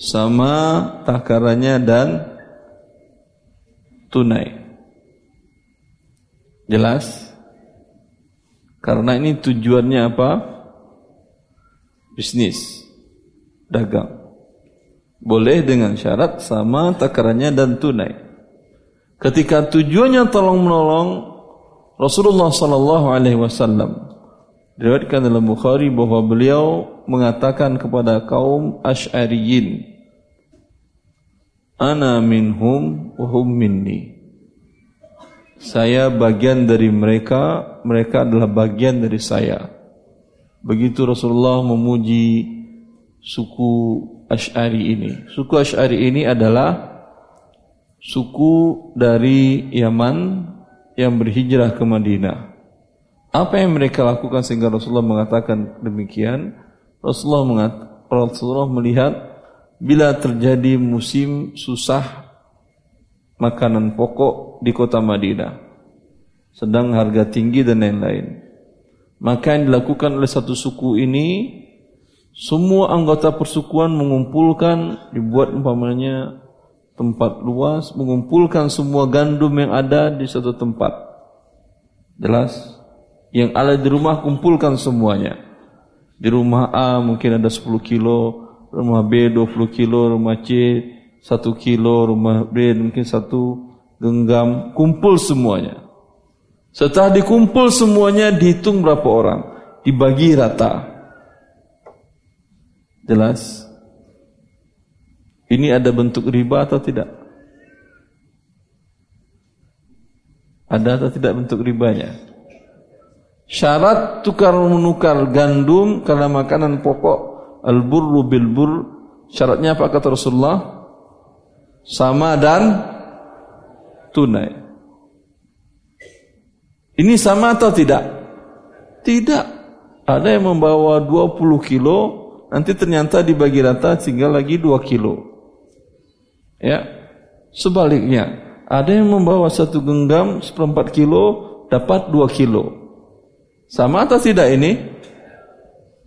Sama takarannya dan tunai. Jelas? Karena ini tujuannya apa? Bisnis, dagang. Boleh dengan syarat sama takarannya dan tunai. Ketika tujuannya tolong menolong, Rasulullah SAW diriwayatkan dalam Bukhari bahwa beliau mengatakan kepada kaum Asy'ariyin, ana minhum wa hum minni. Saya bagian dari mereka, mereka adalah bagian dari saya. Begitu Rasulullah memuji suku Asy'ari ini. Suku Asy'ari ini adalah suku dari Yaman yang berhijrah ke Madinah. Apa yang mereka lakukan sehingga Rasulullah mengatakan demikian? Rasulullah melihat bila terjadi musim susah makanan pokok di kota Madinah, sedang harga tinggi dan lain-lain, maka yang dilakukan oleh satu suku ini, semua anggota persukuan mengumpulkan, dibuat umpamanya tempat luas, mengumpulkan semua gandum yang ada di satu tempat. Jelas? Yang ada di rumah kumpulkan semuanya. Di rumah A mungkin ada 10 kilo, rumah B 20 kilo, rumah C 1 kilo, rumah D mungkin 1 genggam, kumpul semuanya. Setelah dikumpul semuanya, dihitung berapa orang, dibagi rata. Jelas? Ini ada bentuk riba atau tidak? Ada atau tidak bentuk ribanya? Syarat tukar menukar gandum karena makanan pokok, al-burru bil-burr, syaratnya apa kata Rasulullah? Sama dan tunai. Ini sama atau tidak? Tidak. Ada yang membawa 20 kilo, nanti ternyata dibagi rata tinggal lagi 2 kilo. Ya. Sebaliknya, ada yang membawa satu genggam 1/4 kilo, dapat 2 kilo. Sama atau tidak ini?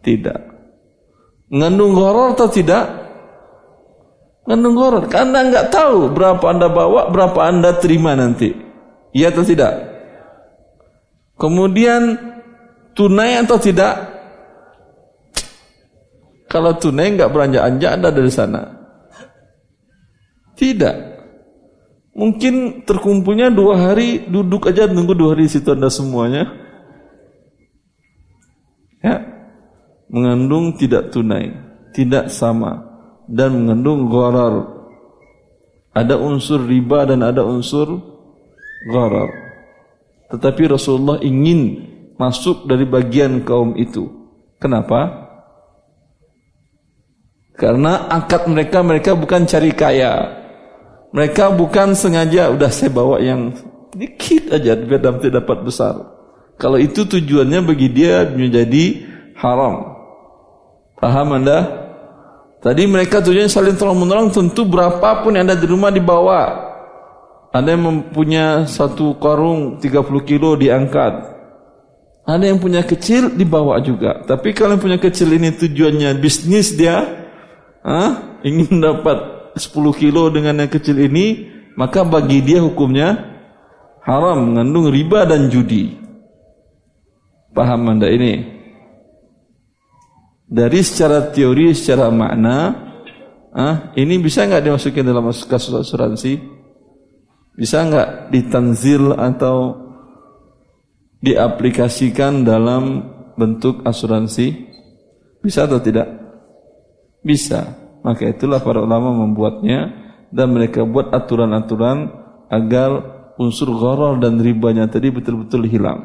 Tidak. Mengandung gharar atau tidak? Mengandung gharar. Karena enggak tahu berapa Anda bawa, berapa Anda terima nanti. Iya atau tidak? Kemudian tunai atau tidak? Kalau tunai enggak beranjak-anjak Anda dari sana. Tidak. Mungkin terkumpulnya 2 hari, duduk aja nunggu 2 hari di situ Anda semuanya. Ya, mengandung tidak tunai, tidak sama, dan mengandung gharar. Ada unsur riba dan ada unsur gharar. Tetapi Rasulullah ingin masuk dari bagian kaum itu. Kenapa? Karena akad mereka bukan cari kaya. Mereka bukan sengaja udah saya bawa yang sedikit aja biar nanti dapat besar. Kalau itu tujuannya bagi dia menjadi haram. Paham Anda? Tadi mereka tujuannya saling tolong-menolong, tentu berapapun yang ada di rumah dibawa. Ada yang mempunyai satu karung 30 kilo diangkat. Ada yang punya kecil dibawa juga. Tapi kalau yang punya kecil ini tujuannya bisnis dia, ingin dapat 10 kilo dengan yang kecil ini, maka bagi dia hukumnya haram, mengandung riba dan judi. Paham Anda ini? Dari secara teori, secara makna, ini bisa enggak dimasukin dalam kasus asuransi? Bisa enggak ditanzil atau diaplikasikan dalam bentuk asuransi? Bisa atau tidak? Bisa. Maka itulah para ulama membuatnya, dan mereka buat aturan-aturan agar unsur gharar dan ribanya tadi betul-betul hilang.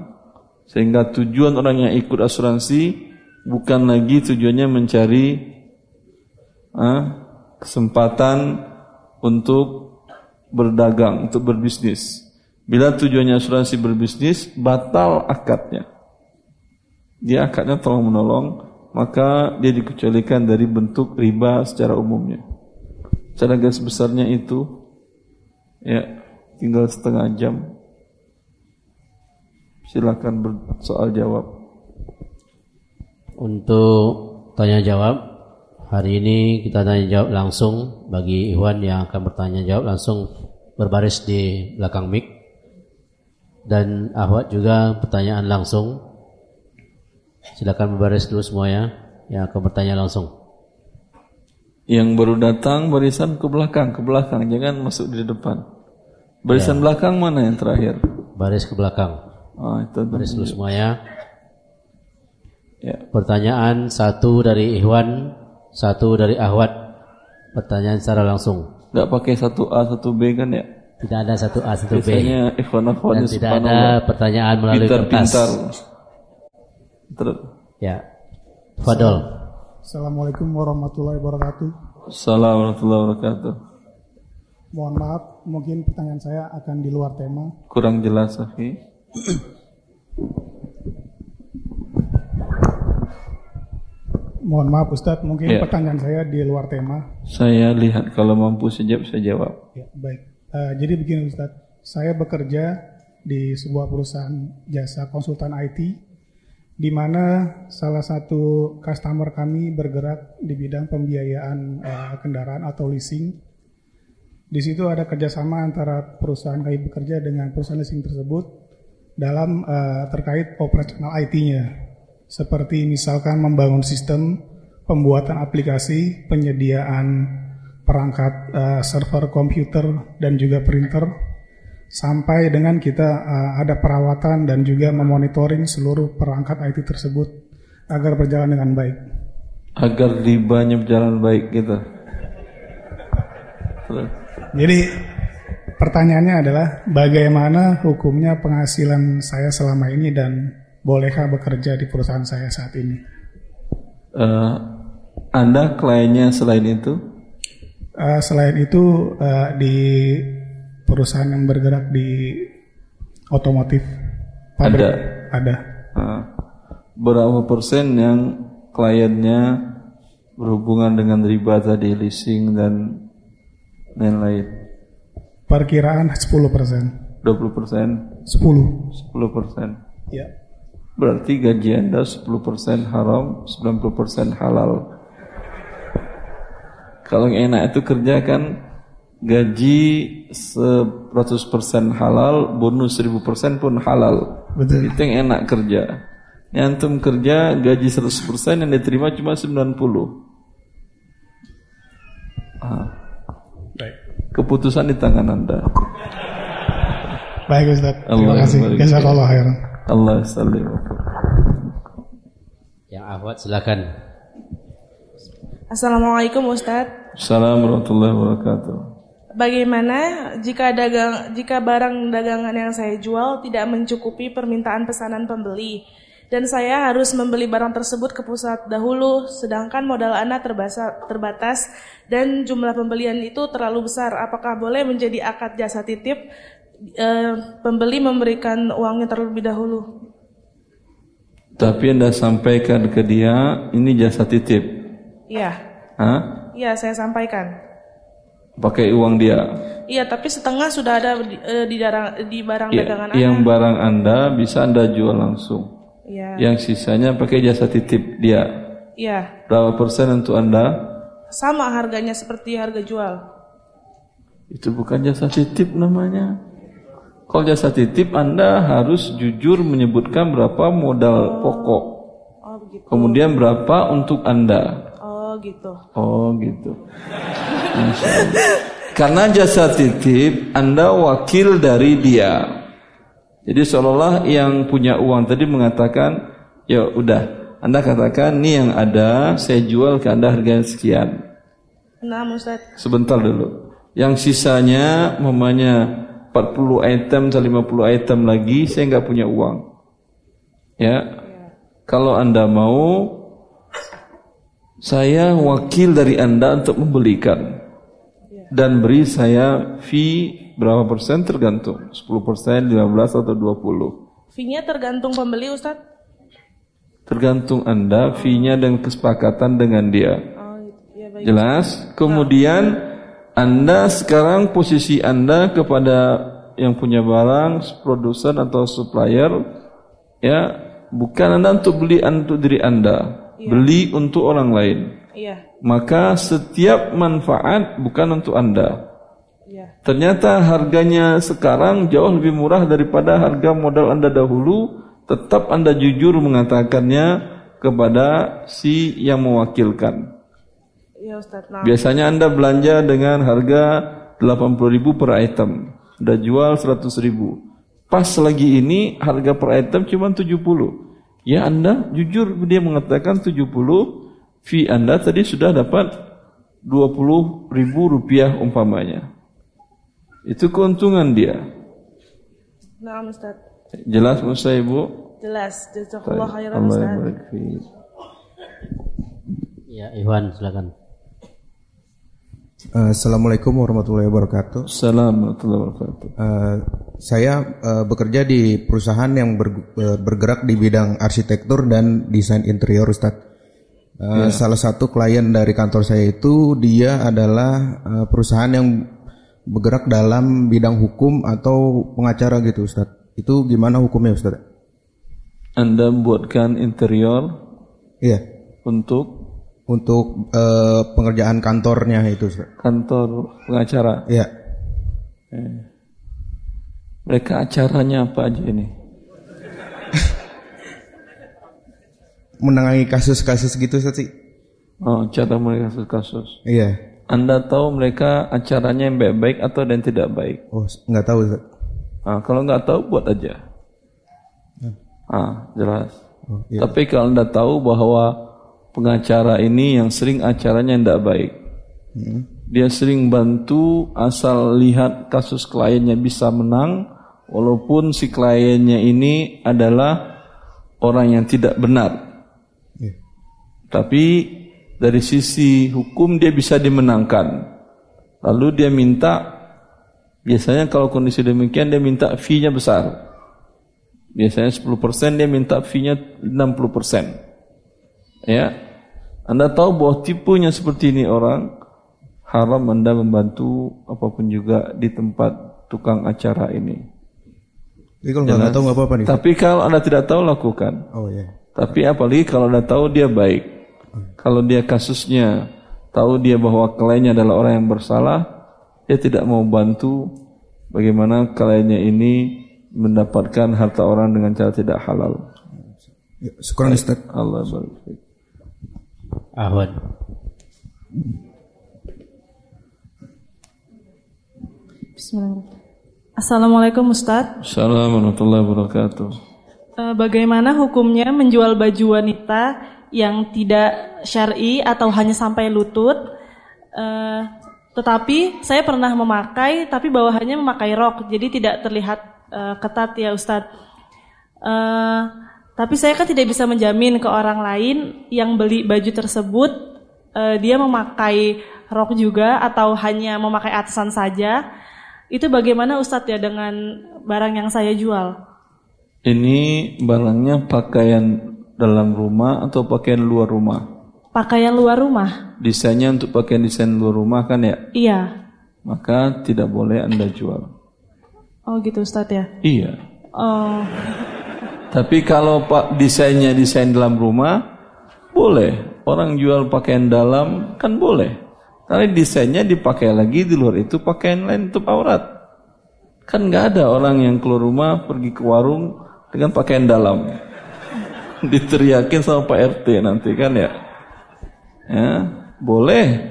Sehingga tujuan orang yang ikut asuransi bukan lagi tujuannya mencari kesempatan untuk berdagang, untuk berbisnis. Bila tujuannya asuransi berbisnis, batal akadnya. Dia akadnya tolong-menolong, maka dia dikecualikan dari bentuk riba secara umumnya. Cara garis besarnya itu, ya, tinggal setengah jam. Silakan bersoal jawab. Untuk tanya jawab hari ini kita tanya jawab langsung. Bagi Ikhwan yang akan bertanya jawab langsung berbaris di belakang mic, dan Ahwat juga pertanyaan langsung. Silakan berbaris dulu semuanya yang akan bertanya langsung. Yang baru datang barisan ke belakang, jangan masuk di depan. Barisan ya. Belakang mana yang terakhir? Baris ke belakang. Oh, itu baris dulu semuanya. Ya. Pertanyaan 1 dari Ikhwan, 1 dari Ahwat. Pertanyaan secara langsung. Enggak pakai 1A, 1B kan ya? Tidak ada 1A, 1B. Biasanya Ikhwan tidak ada pertanyaan melalui kertas. Ya. Fadol. Assalamualaikum warahmatullahi wabarakatuh. Assalamualaikum warahmatullahi wabarakatuh. Mohon maaf, mungkin pertanyaan saya akan di luar tema. Kurang jelas, Safi. Mohon maaf Ustadz, mungkin pertanyaan saya di luar tema. Saya lihat kalau mampu sejawab, saya jawab. Ya, baik. Jadi begini Ustadz, saya bekerja di sebuah perusahaan jasa konsultan IT, di mana salah satu customer kami bergerak di bidang pembiayaan kendaraan atau leasing. Di situ ada kerjasama antara perusahaan kami bekerja dengan perusahaan leasing tersebut dalam terkait operasional IT-nya. Seperti misalkan membangun sistem, pembuatan aplikasi, penyediaan perangkat server komputer dan juga printer, sampai dengan kita ada perawatan dan juga memonitoring seluruh perangkat IT tersebut agar berjalan dengan baik. Agar ribanya berjalan baik gitu. Jadi pertanyaannya adalah bagaimana hukumnya penghasilan saya selama ini dan bolehkah bekerja di perusahaan saya saat ini? Anda kliennya selain itu? Selain itu di perusahaan yang bergerak di otomotif. Pabrik, ada. Berapa persen yang kliennya berhubungan dengan riba tadi, leasing dan lain-lain? Perkiraan 10%. 20%? 10%. Ya. Berarti gaji Anda 10% haram, 90% halal. Kalau yang enak itu kerja kan gaji 100% halal, bonus 1000% pun halal. Betul. Itu yang enak kerja. Yang antum kerja gaji 100% yang diterima cuma 90%. Keputusan di tangan Anda. Baik Ustaz, terima kasih. Jazakallahu khairan. Allah salim. Yang ahwat silakan. Assalamualaikum Ustadz. Assalamualaikum warahmatullahi wabarakatuh. Bagaimana jika barang dagangan yang saya jual tidak mencukupi permintaan pesanan pembeli dan saya harus membeli barang tersebut ke pusat dahulu, sedangkan modal Anda terbatas dan jumlah pembelian itu terlalu besar, apakah boleh menjadi akad jasa titip? Pembeli memberikan uangnya terlebih dahulu. Tapi Anda sampaikan ke dia, ini jasa titip. Iya. Iya, saya sampaikan. Pakai uang dia. Iya, tapi setengah sudah ada di barang dagangan Anda. Yang barang Anda bisa Anda jual langsung. Iya. Yang sisanya pakai jasa titip dia. Iya. Berapa persen untuk Anda? Sama harganya seperti harga jual. Itu bukan jasa titip namanya. Kalau jasa titip Anda harus jujur menyebutkan berapa modal pokok, gitu. Kemudian berapa untuk Anda. Oh gitu. Karena jasa titip Anda wakil dari dia. Jadi seolah-olah yang punya uang tadi mengatakan, ya udah, Anda katakan nih yang ada, saya jual ke Anda harganya sekian. Nah, Ustaz. Sebentar dulu. Yang sisanya mamanya 40 item, 50 item lagi saya nggak punya uang. Ya. Kalau Anda mau, saya wakil dari Anda untuk membelikan. Dan beri saya fee berapa persen tergantung, 10%, 15 atau 20. Fee-nya tergantung pembeli, Ustaz? Tergantung Anda, fee-nya dan kesepakatan dengan dia. Jelas? Kemudian Anda sekarang posisi Anda kepada yang punya barang, produsen atau supplier, ya, bukan Anda untuk beli untuk diri Anda, beli untuk orang lain. Iya. Maka setiap manfaat bukan untuk Anda. Iya. Ternyata harganya sekarang jauh lebih murah daripada harga modal Anda dahulu, tetap Anda jujur mengatakannya kepada si yang mewakilkan. Ya, Ustaz, nah. Biasanya Anda belanja dengan harga 80.000 per item, Anda jual 100.000. Pas lagi ini harga per item cuma 70. Ya, Anda jujur dia mengatakan 70, fee Anda tadi sudah dapat 20.000 rupiah umpamanya. Itu keuntungan dia. Nah, Ustaz. Jelas Ustaz, Ibu? Jelas. Jazakallahu khairan Ustaz. Ya, Iwan silakan. Assalamualaikum warahmatullahi wabarakatuh. Assalamualaikum warahmatullahi wabarakatuh. Saya bekerja di perusahaan yang bergerak di bidang arsitektur dan desain interior, Ustaz. Salah satu klien dari kantor saya itu dia adalah perusahaan yang bergerak dalam bidang hukum atau pengacara gitu, Ustaz. Itu gimana hukumnya, Ustaz? Anda buatkan interior? Iya. Untuk pengerjaan kantornya itu, Ustaz. Kantor pengacara? Iya. Mereka acaranya apa aja ini? Menangani kasus-kasus gitu, Ustaz, sih? Oh, cara menangani kasus-kasus. Iya. Anda tahu mereka acaranya yang baik-baik atau yang tidak baik? Oh, nggak tahu, Ustaz. Nah, kalau nggak tahu, buat aja. Ah, jelas. Oh, iya. Tapi kalau Anda tahu bahwa pengacara ini yang sering acaranya tidak baik, dia sering bantu asal lihat kasus kliennya bisa menang, walaupun si kliennya ini adalah orang yang tidak benar, tapi dari sisi hukum dia bisa dimenangkan. Lalu dia minta, biasanya kalau kondisi demikian dia minta fee-nya besar, biasanya 10%, dia minta fee-nya 60%. Ya, Anda tahu bahwa tipunya seperti ini orang, haram Anda membantu apapun juga di tempat tukang acara ini. Jadi kalau nggak tahu nggak apa-apa nih. Tapi kalau Anda tidak tahu, lakukan. Oh ya. Yeah. Tapi apalagi kalau Anda tahu dia baik. Kalau dia kasusnya tahu dia bahwa kliennya adalah orang yang bersalah, dia tidak mau bantu bagaimana kliennya ini mendapatkan harta orang dengan cara tidak halal. Ya, syukur Ustaz. Allah barik. Ahwan. Bismillahirrahmanirrahim. Assalamualaikum Ustaz. Assalamualaikum warahmatullahi wabarakatuh. Bagaimana hukumnya menjual baju wanita yang tidak syar'i atau hanya sampai lutut? Tetapi saya pernah memakai, tapi bawahannya memakai rok, jadi tidak terlihat ketat ya Ustaz. Tapi saya kan tidak bisa menjamin ke orang lain yang beli baju tersebut, dia memakai rok juga atau hanya memakai atasan saja. Itu bagaimana Ustadz ya dengan barang yang saya jual? Ini barangnya pakaian dalam rumah atau pakaian luar rumah? Pakaian luar rumah. Desainnya untuk pakaian desain luar rumah kan ya? Iya. Maka tidak boleh Anda jual. Oh gitu Ustadz ya? Iya. Oh. Tapi kalau pak desainnya desain dalam rumah, boleh. Orang jual pakaian dalam kan boleh. Karena desainnya dipakai lagi di luar itu pakaian lain untuk aurat. Kan nggak ada orang yang keluar rumah pergi ke warung dengan pakaian dalam. Diteriakin sama Pak RT nanti kan ya. Ya boleh.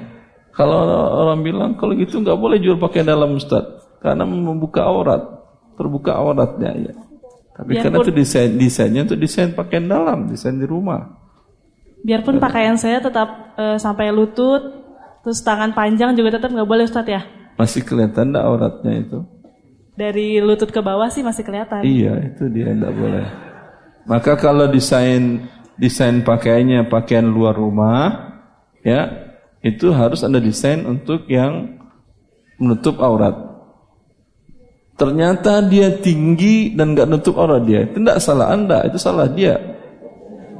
Kalau orang bilang kalau gitu nggak boleh jual pakaian dalam Ustaz, karena membuka aurat, terbuka auratnya ya. Tapi biarpun, karena itu desainnya itu desain pakaian dalam, desain di rumah. Biarpun pakaian saya tetap sampai lutut, terus tangan panjang juga tetap nggak boleh Ustadz ya? Masih kelihatan nggak auratnya itu? Dari lutut ke bawah sih masih kelihatan. Iya, itu dia nggak boleh. Maka kalau desain pakaiannya pakaian luar rumah, ya itu harus Anda desain untuk yang menutup aurat. Ternyata dia tinggi dan gak nutup aurat dia, itu tidak salah Anda, itu salah dia.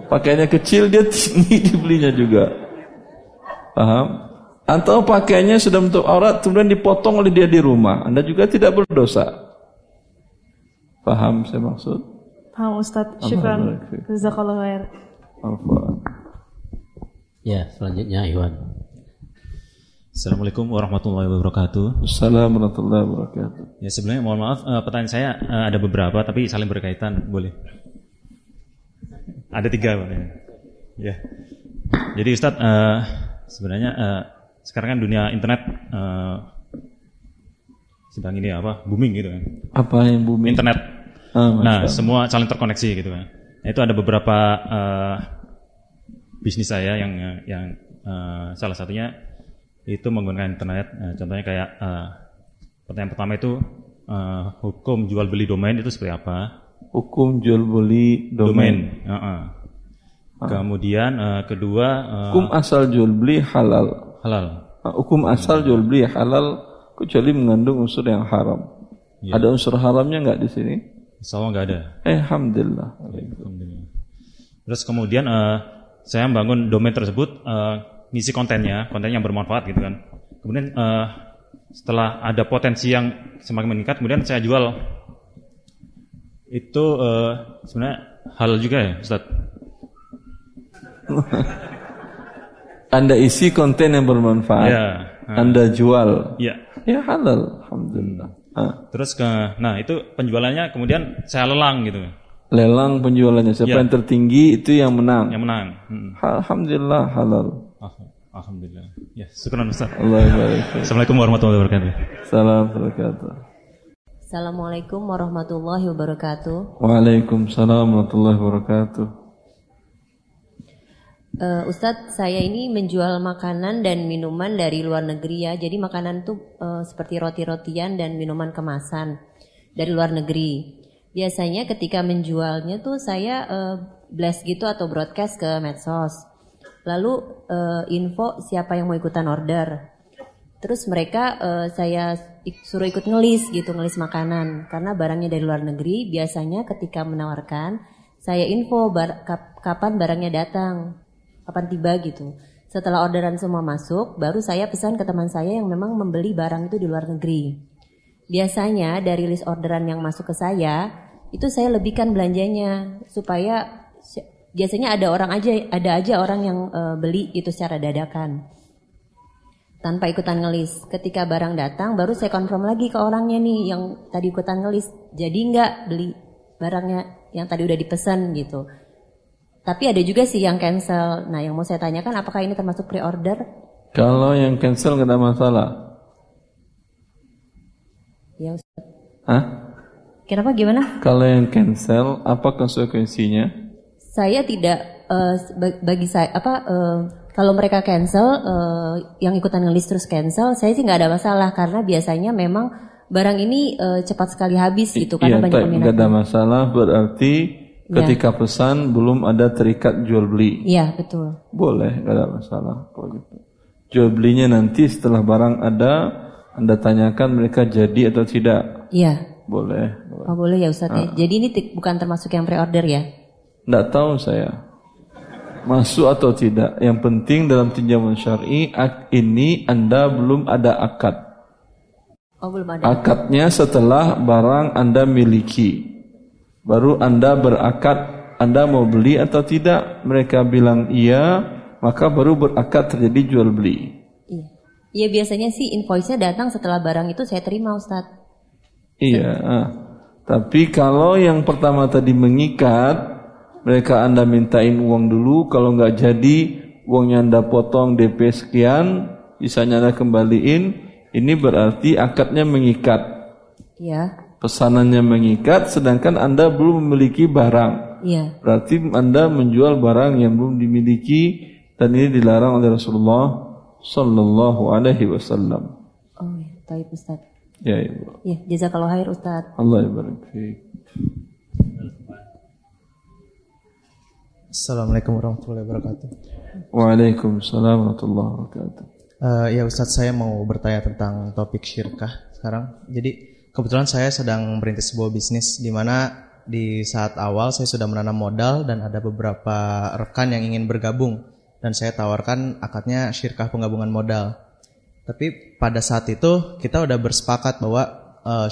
Pakaiannya kecil, dia tinggi, dibelinya juga. Paham? Atau pakaiannya sudah nutup aurat, kemudian dipotong oleh dia di rumah, Anda juga tidak berdosa. Paham saya maksud? Paham Ustaz, syukran. Jazakallahu khair. Ya, selanjutnya Iwan. Assalamualaikum warahmatullahi wabarakatuh. Assalamualaikum warahmatullahi wabarakatuh. Ya, sebenarnya mohon maaf, pertanyaan saya ada beberapa tapi saling berkaitan, boleh? Ada 3 Pak. Ya. Jadi Ustadz, sebenarnya sekarang kan dunia internet sedang ini apa? Booming gitu kan. Apa yang booming? Internet. Nah, semua saling terkoneksi gitu kan. Nah, itu ada beberapa bisnis saya yang salah satunya itu menggunakan internet, contohnya kayak pertanyaan pertama itu hukum jual beli domain itu seperti apa? Hukum jual beli domain. Kemudian kedua hukum asal jual beli halal. Hukum asal jual beli halal kecuali mengandung unsur yang haram. Ya. Ada unsur haramnya nggak di sini? Insyaallah nggak ada. Alhamdulillah. Terus kemudian saya membangun domain tersebut, ngisi kontennya yang bermanfaat gitu kan. Kemudian setelah ada potensi yang semakin meningkat, kemudian saya jual. Itu sebenarnya hal juga ya, Ustaz? Anda isi konten yang bermanfaat, ya, Anda jual, ya halal, alhamdulillah. Terus itu penjualannya kemudian saya lelang gitu. Lelang penjualannya, siapa yang tertinggi itu yang menang. Yang menang. Alhamdulillah halal. Alhamdulillah. Ya, syukran Ustaz. Assalamualaikum warahmatullahi wabarakatuh. Assalamualaikum warahmatullahi wabarakatuh. Waalaikumsalam warahmatullahi wabarakatuh. Ustadz, saya ini menjual makanan dan minuman dari luar negeri ya. Jadi makanan tuh seperti roti-rotian dan minuman kemasan dari luar negeri. Biasanya ketika menjualnya tuh saya blast gitu atau broadcast ke medsos. Lalu info siapa yang mau ikutan order. Terus mereka saya suruh ikut ngelis makanan. Karena barangnya dari luar negeri, biasanya ketika menawarkan saya info kapan barangnya datang, kapan tiba gitu. Setelah orderan semua masuk, baru saya pesan ke teman saya yang memang membeli barang itu di luar negeri. Biasanya dari list orderan yang masuk ke saya, itu saya lebihkan belanjanya supaya biasanya ada aja orang yang beli itu secara dadakan tanpa ikutan ngelis. Ketika barang datang, baru saya konfirm lagi ke orangnya nih yang tadi ikutan ngelis, jadi nggak beli barangnya yang tadi udah dipesan gitu. Tapi ada juga sih yang cancel. Nah, yang mau saya tanyakan apakah ini termasuk pre-order? Kalau yang cancel nggak ada masalah. Ya, Ustaz. Kenapa? Gimana? Kalau yang cancel, apa konsekuensinya? Saya tidak bagi saya kalau mereka cancel, yang ikutan ngelis terus cancel, saya sih nggak ada masalah karena biasanya memang barang ini cepat sekali habis gitu karena banyak peminatnya. Iya, nggak ada masalah berarti. Ketika pesan belum ada terikat jual beli. Iya, betul. Boleh, enggak ada masalah kalau gitu. Jual belinya nanti setelah barang ada, Anda tanyakan mereka jadi atau tidak. Iya. Boleh. Oh, boleh ya Ustaz ya. Jadi ini bukan termasuk yang pre-order ya? Enggak tahu saya. Masuk atau tidak. Yang penting dalam tinjauan syar'i ini Anda belum ada akad. Oh, belum ada. Akadnya setelah barang Anda miliki. Baru Anda berakad, Anda mau beli atau tidak. Mereka bilang iya, maka baru berakad terjadi jual beli. Iya, biasanya sih invoice-nya datang setelah barang itu saya terima, Ustaz. Iya. Tapi kalau yang pertama tadi mengikat, mereka Anda mintain uang dulu, kalau nggak jadi uangnya Anda potong DP sekian, sisanya Anda kembaliin. Ini berarti akadnya mengikat. Iya. Pesanannya mengikat, sedangkan Anda belum memiliki barang. Iya. Berarti Anda menjual barang yang belum dimiliki dan ini dilarang oleh Rasulullah Sallallahu Alaihi Wasallam. Oh, ya, taib Ustaz. Ya, Ibu. Ya, jazakallahu khair Ustaz. Allah ibarik fiik. Assalamualaikum warahmatullahi wabarakatuh. Waalaikumsalam warahmatullahi wabarakatuh. Ya Ustaz, saya mau bertanya tentang topik syirkah sekarang. Jadi kebetulan saya sedang merintis sebuah bisnis di mana di saat awal saya sudah menanam modal dan ada beberapa rekan yang ingin bergabung dan saya tawarkan akadnya syirkah penggabungan modal. Tapi pada saat itu kita udah bersepakat bahwa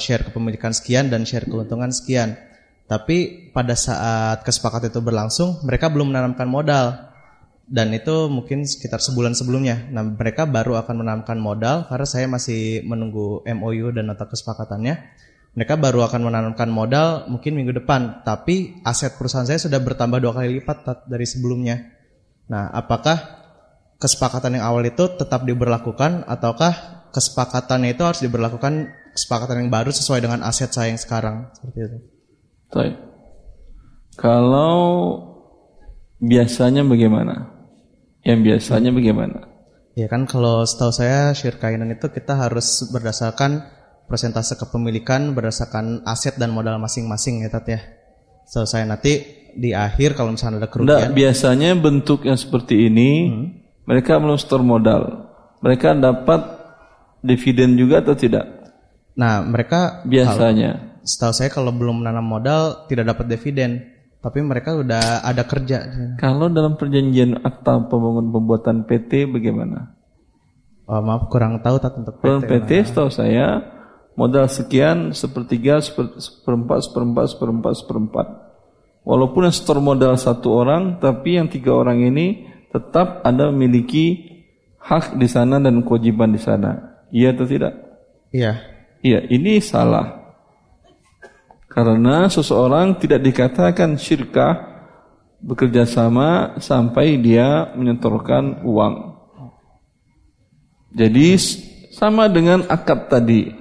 share kepemilikan sekian dan share keuntungan sekian. Tapi pada saat kesepakatan itu berlangsung mereka belum menanamkan modal dan itu mungkin sekitar sebulan sebelumnya. Nah, mereka baru akan menanamkan modal karena saya masih menunggu MOU dan nota kesepakatannya. Mereka baru akan menanamkan modal mungkin minggu depan, tapi aset perusahaan saya sudah bertambah 2 kali lipat dari sebelumnya. Nah, apakah kesepakatan yang awal itu tetap diberlakukan ataukah kesepakatannya itu harus diberlakukan kesepakatan yang baru sesuai dengan aset saya yang sekarang? Seperti itu. Baik. Kalau biasanya bagaimana? Yang biasanya bagaimana? Ya kan kalau setahu saya syirkainan itu kita harus berdasarkan persentase kepemilikan berdasarkan aset dan modal masing-masing ya Tat ya. Setahu saya nanti di akhir kalau misalnya ada kerugian. Nggak, biasanya bentuk yang seperti ini mereka belum store modal. Mereka dapat dividen juga atau tidak? Nah mereka biasanya setahu saya kalau belum menanam modal tidak dapat dividen. Tapi mereka udah ada kerja. Kalau dalam perjanjian akta pembangun pembuatan PT bagaimana? Oh, maaf kurang tahu tentang PT. PT setahu saya modal sekian, sepertiga, seperempat, seperempat. Walaupun yang setor modal satu orang, tapi yang tiga orang ini tetap ada memiliki hak di sana dan kewajiban di sana. Iya atau tidak? Iya. Iya, ini salah. Karena seseorang tidak dikatakan syirkah bekerja sama sampai dia menyetorkan uang. Jadi sama dengan akad tadi.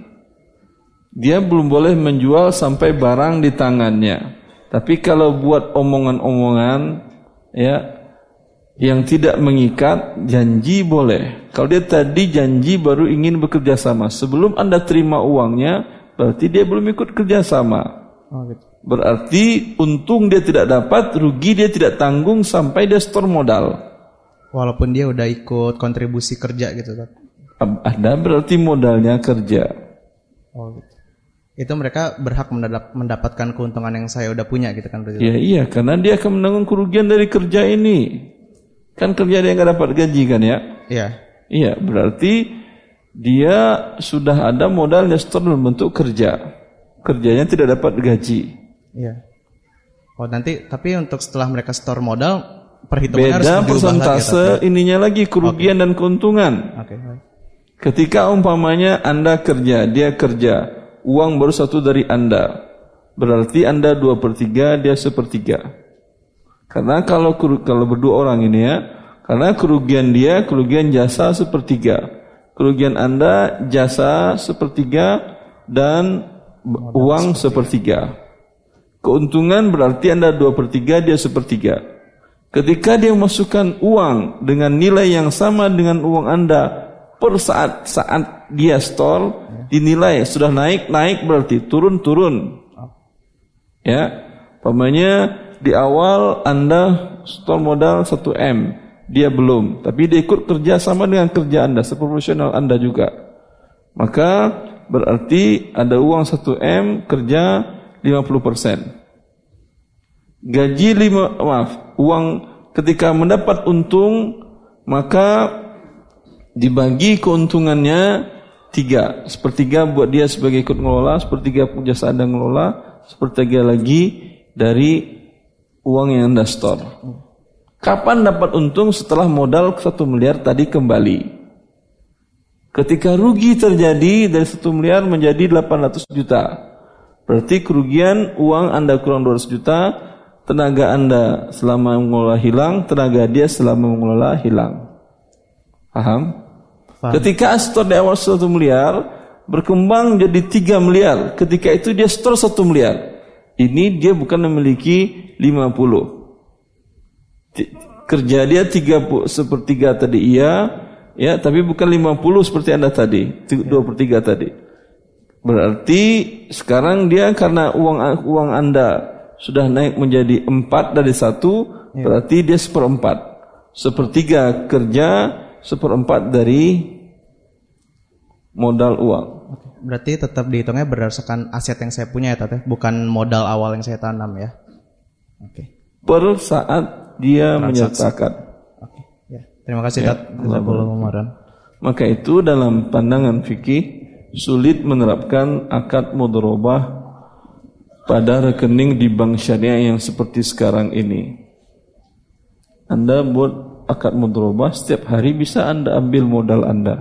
Dia belum boleh menjual sampai barang di tangannya. Tapi kalau buat omongan-omongan ya yang tidak mengikat, janji boleh. Kalau dia tadi janji baru ingin bekerja sama, sebelum Anda terima uangnya, berarti dia belum ikut kerja sama. Berarti untung dia tidak dapat, rugi dia tidak tanggung sampai dia setor modal. Walaupun dia udah ikut kontribusi kerja gitu kan. Ada berarti modalnya kerja. Oh gitu. Itu mereka berhak mendapatkan keuntungan yang saya udah punya gitu kan. Iya iya, karena dia akan menanggung kerugian dari kerja ini. Kan kerja dia nggak dapat gaji kan ya? Iya. Iya, berarti dia sudah ada modal yang setor dalam bentuk kerja. Kerjanya tidak dapat gaji. Iya. Oh nanti, tapi untuk setelah mereka store modal, perhitungannya harus diubah lagi. Beda persentase ininya lagi, kerugian dan keuntungan. Oke. Ketika umpamanya Anda kerja, dia kerja, uang baru satu dari Anda, berarti Anda 2/3, dia 1/3. Karena kalau berdua orang ini ya, karena kerugian dia, kerugian jasa 1/3, kerugian Anda jasa 1/3 dan uang 1/3. Keuntungan berarti Anda 2/3, dia 1/3. Ketika dia masukkan uang dengan nilai yang sama dengan uang Anda per saat dia store, dinilai sudah naik berarti turun. Ya, umpamanya di awal Anda store modal 1M, dia belum, tapi dia ikut kerja sama dengan kerja Anda, seproporsional Anda juga. Maka berarti ada uang 1M, kerja 50%. Uang ketika mendapat untung, maka dibagi keuntungannya 3. 1/3 buat dia sebagai ikut ngelola, 1/3 jasa Anda ngelola, 1/3 lagi dari uang yang Anda store. Kapan dapat untung? Setelah modal 1 miliar tadi kembali. Ketika rugi terjadi dari 1 miliar menjadi 800 juta. Berarti kerugian uang Anda kurang 200 juta, tenaga Anda selama mengelola hilang, tenaga dia selama mengelola hilang. Paham? Paham. Ketika store di awal 1 miliar, berkembang jadi 3 miliar. Ketika itu dia store 1 miliar. Ini dia bukan memiliki 50. Kerja dia 1/3 tadi iya. Ya, tapi bukan 50 seperti Anda tadi, 2/3 tadi. Berarti sekarang dia karena uang Anda sudah naik menjadi 4 dari 1, berarti dia 1/4. 1/3 kerja, 1/4 dari modal uang. Berarti tetap dihitungnya berdasarkan aset yang saya punya ya, Tete? Bukan modal awal yang saya tanam ya? Oke. Per saat dia menyertakan. Terima kasih Ustaz Muhammad. Maka itu dalam pandangan fikih sulit menerapkan akad mudharabah pada rekening di bank syariah yang seperti sekarang ini. Anda buat akad mudharabah setiap hari bisa Anda ambil modal Anda.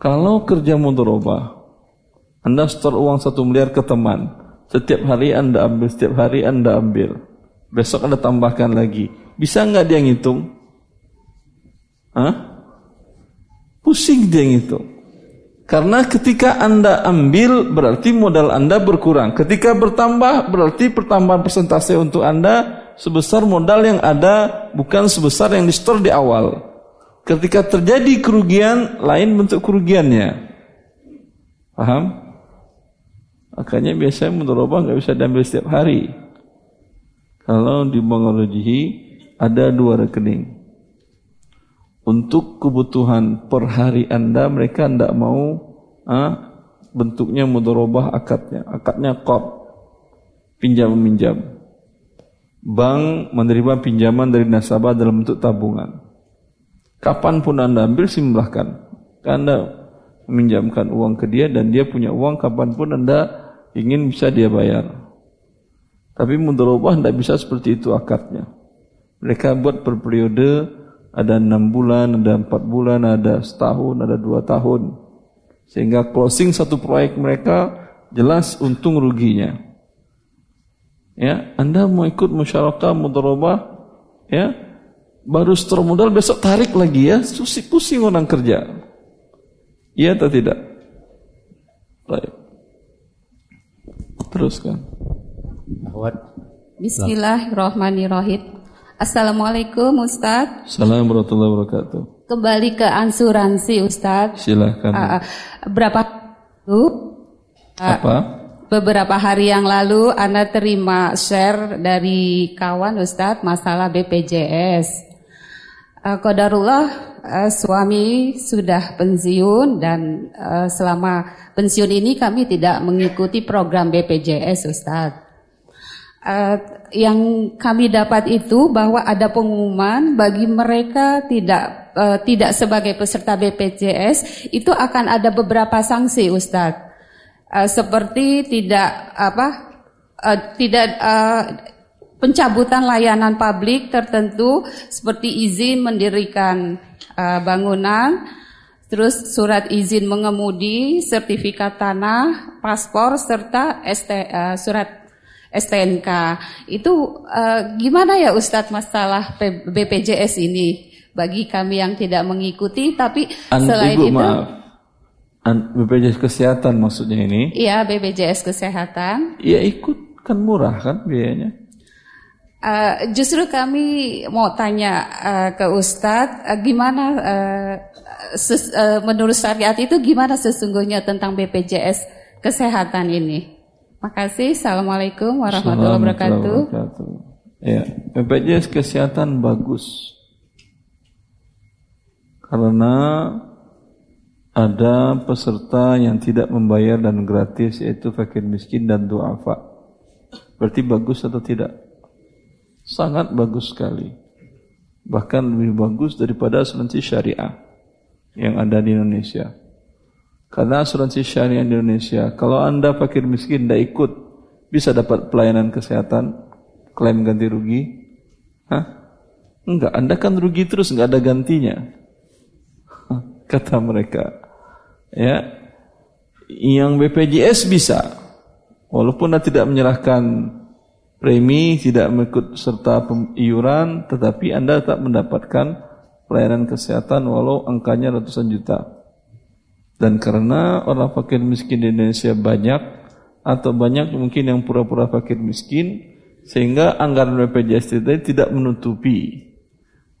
Kalau kerja mudharabah, Anda setor uang 1 miliar ke teman, setiap hari Anda ambil. Besok Anda tambahkan lagi. Bisa enggak dia ngitung? Pusing dia ngitung. Karena ketika Anda ambil, berarti modal Anda berkurang. Ketika bertambah, berarti pertambahan persentase untuk Anda sebesar modal yang ada, bukan sebesar yang di-store di awal. Ketika terjadi kerugian, lain bentuk kerugiannya. Paham? Makanya biasanya mudharabah enggak bisa diambil setiap hari. Kalau di Bank Rojihi ada 2 rekening. Untuk kebutuhan per hari Anda, mereka tidak mau bentuknya mudharabah akadnya. Akadnya qard. pinjam-meminjam. Bank menerima pinjaman dari nasabah dalam bentuk tabungan. Kapanpun Anda ambil, silahkan. Anda meminjamkan uang ke dia dan dia punya uang kapanpun Anda ingin bisa dia bayar. Tapi mudharabah tidak bisa seperti itu akadnya. Mereka buat per periode, ada 6 bulan, ada 4 bulan, ada setahun, ada 2 tahun. Sehingga closing satu proyek mereka jelas untung ruginya. Ya, Anda mau ikut musyarakah mudharabah, ya, baru setor modal besok tarik lagi ya, pusing orang kerja. Iya atau tidak? Baik. Teruskan. Bismillahirrahmanirrahim. Assalamualaikum Ustaz. Assalamualaikum warahmatullahi wabarakatuh. Kembali ke ansuransi Ustaz. Silahkan. Beberapa hari yang lalu Anda terima share dari kawan Ustadz masalah BPJS. Qadarullah suami sudah pensiun dan selama pensiun ini kami tidak mengikuti program BPJS Ustadz. Yang kami dapat itu bahwa ada pengumuman bagi mereka tidak sebagai peserta BPJS itu akan ada beberapa sanksi Ustadz. Seperti pencabutan layanan publik tertentu seperti izin mendirikan bangunan, terus surat izin mengemudi, sertifikat tanah, paspor serta surat STNK. Itu gimana ya Ustadz masalah BPJS ini bagi kami yang tidak mengikuti tapi selain Ibu, itu maaf. BPJS Kesehatan maksudnya ini? Iya, BPJS Kesehatan. Iya, ikut kan murah kan biayanya? Justru kami mau tanya ke Ustadz, gimana menurut syariat itu gimana sesungguhnya tentang BPJS Kesehatan ini? Makasih, Assalamualaikum warahmatullahi wabarakatuh. Ya, BPJS Kesehatan bagus karena ada peserta yang tidak membayar dan gratis, yaitu fakir miskin dan du'afa. Berarti bagus atau tidak? Sangat bagus sekali. Bahkan lebih bagus daripada asuransi syariah yang ada di Indonesia. Karena asuransi syariah di Indonesia, kalau Anda fakir miskin tidak ikut, bisa dapat pelayanan kesehatan, klaim ganti rugi? Hah? Enggak, Anda kan rugi terus, enggak ada gantinya. Kata mereka. Ya, yang BPJS bisa, walaupun Anda tidak menyerahkan premi, tidak mengikut serta iuran, tetapi Anda tak mendapatkan pelayanan kesehatan walau angkanya ratusan juta. Dan karena orang fakir miskin di Indonesia banyak, atau banyak mungkin yang pura-pura fakir miskin, sehingga anggaran BPJS tidak menutupi.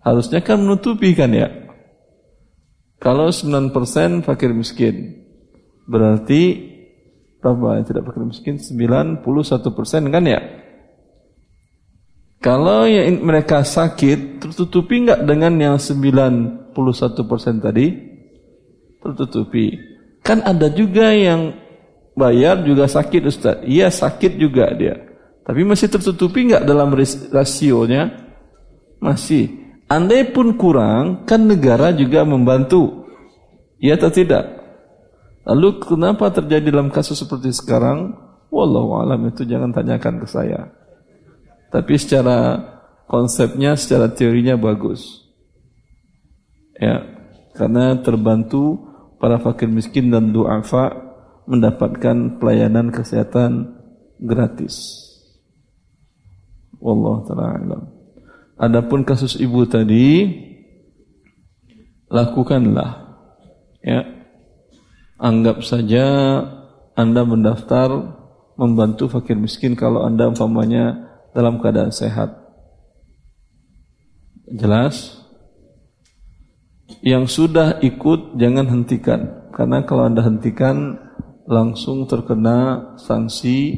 Harusnya kan menutupi kan ya. Kalau 9% fakir miskin, berarti berapa yang tidak fakir miskin? 91% kan ya? Kalau yang mereka sakit, tertutupi enggak dengan yang 91% tadi? Tertutupi. Kan ada juga yang bayar juga sakit Ustaz. Iya sakit juga dia. Tapi masih tertutupi enggak dalam rasionya? Masih. Andai pun kurang, kan negara juga membantu. Ya atau tidak? Lalu kenapa terjadi dalam kasus seperti sekarang? Wallahu a'lam, itu jangan tanyakan ke saya. Tapi secara konsepnya, secara teorinya bagus. Ya, karena terbantu para fakir miskin dan du'afa mendapatkan pelayanan kesehatan gratis. Wallahu ta'ala a'lam. Adapun kasus ibu tadi, lakukanlah, ya, anggap saja Anda mendaftar membantu fakir miskin kalau Anda umpamanya dalam keadaan sehat. Jelas? Yang sudah ikut jangan hentikan, karena kalau Anda hentikan langsung terkena sanksi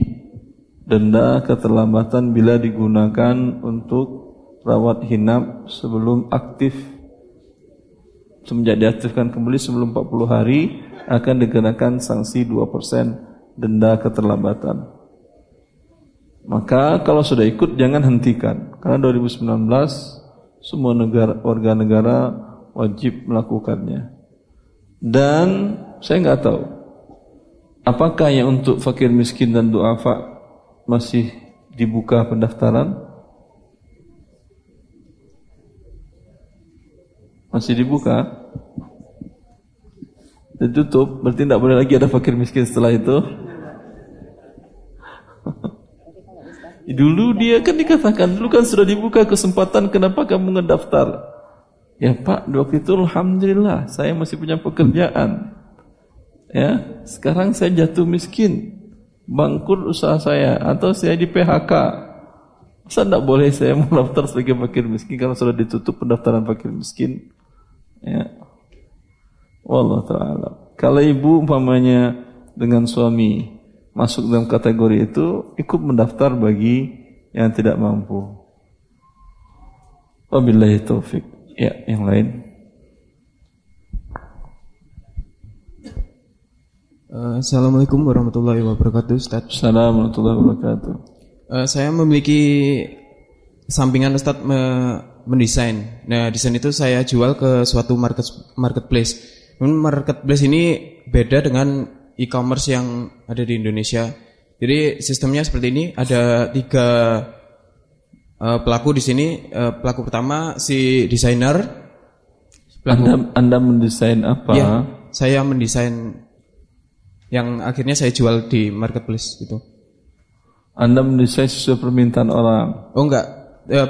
denda keterlambatan bila digunakan untuk rawat hinap sebelum aktif, semenjak diaktifkan kembali sebelum 40 hari akan dikenakan sanksi 2% denda keterlambatan. Maka kalau sudah ikut jangan hentikan, karena 2019 semua warga negara wajib melakukannya. Dan saya nggak tahu apakah yang untuk fakir miskin dan du'afa masih dibuka pendaftaran? Masih dibuka? Ditutup, berarti tidak boleh lagi ada fakir miskin setelah itu. Dulu dia kan dikatakan, dulu kan sudah dibuka kesempatan, kenapa kamu ngedaftar? Ya Pak, waktu itu alhamdulillah saya masih punya pekerjaan. Ya, sekarang saya jatuh miskin, bangkrut usaha saya, atau saya di PHK. Masa tidak boleh saya mendaftar sebagai fakir miskin kalau sudah ditutup pendaftaran fakir miskin? Ya. Wallah ta'ala. Kalau ibu umpamanya dengan suami masuk dalam kategori itu, ikut mendaftar bagi yang tidak mampu. Wabillahi taufik. Ya, yang lain. Assalamualaikum warahmatullahi wabarakatuh, Ustaz. Assalamualaikum warahmatullahi wabarakatuh. Saya memiliki sampingan Ustaz mendesain. Nah, desain itu saya jual ke suatu marketplace. Marketplace ini beda dengan e-commerce yang ada di Indonesia. Jadi sistemnya seperti ini, ada 3 pelaku di sini. Pelaku pertama si desainer. Anda mendesain apa? Ya, saya mendesain yang akhirnya saya jual di marketplace gitu. Anda mendesain sesuai permintaan orang? Oh enggak,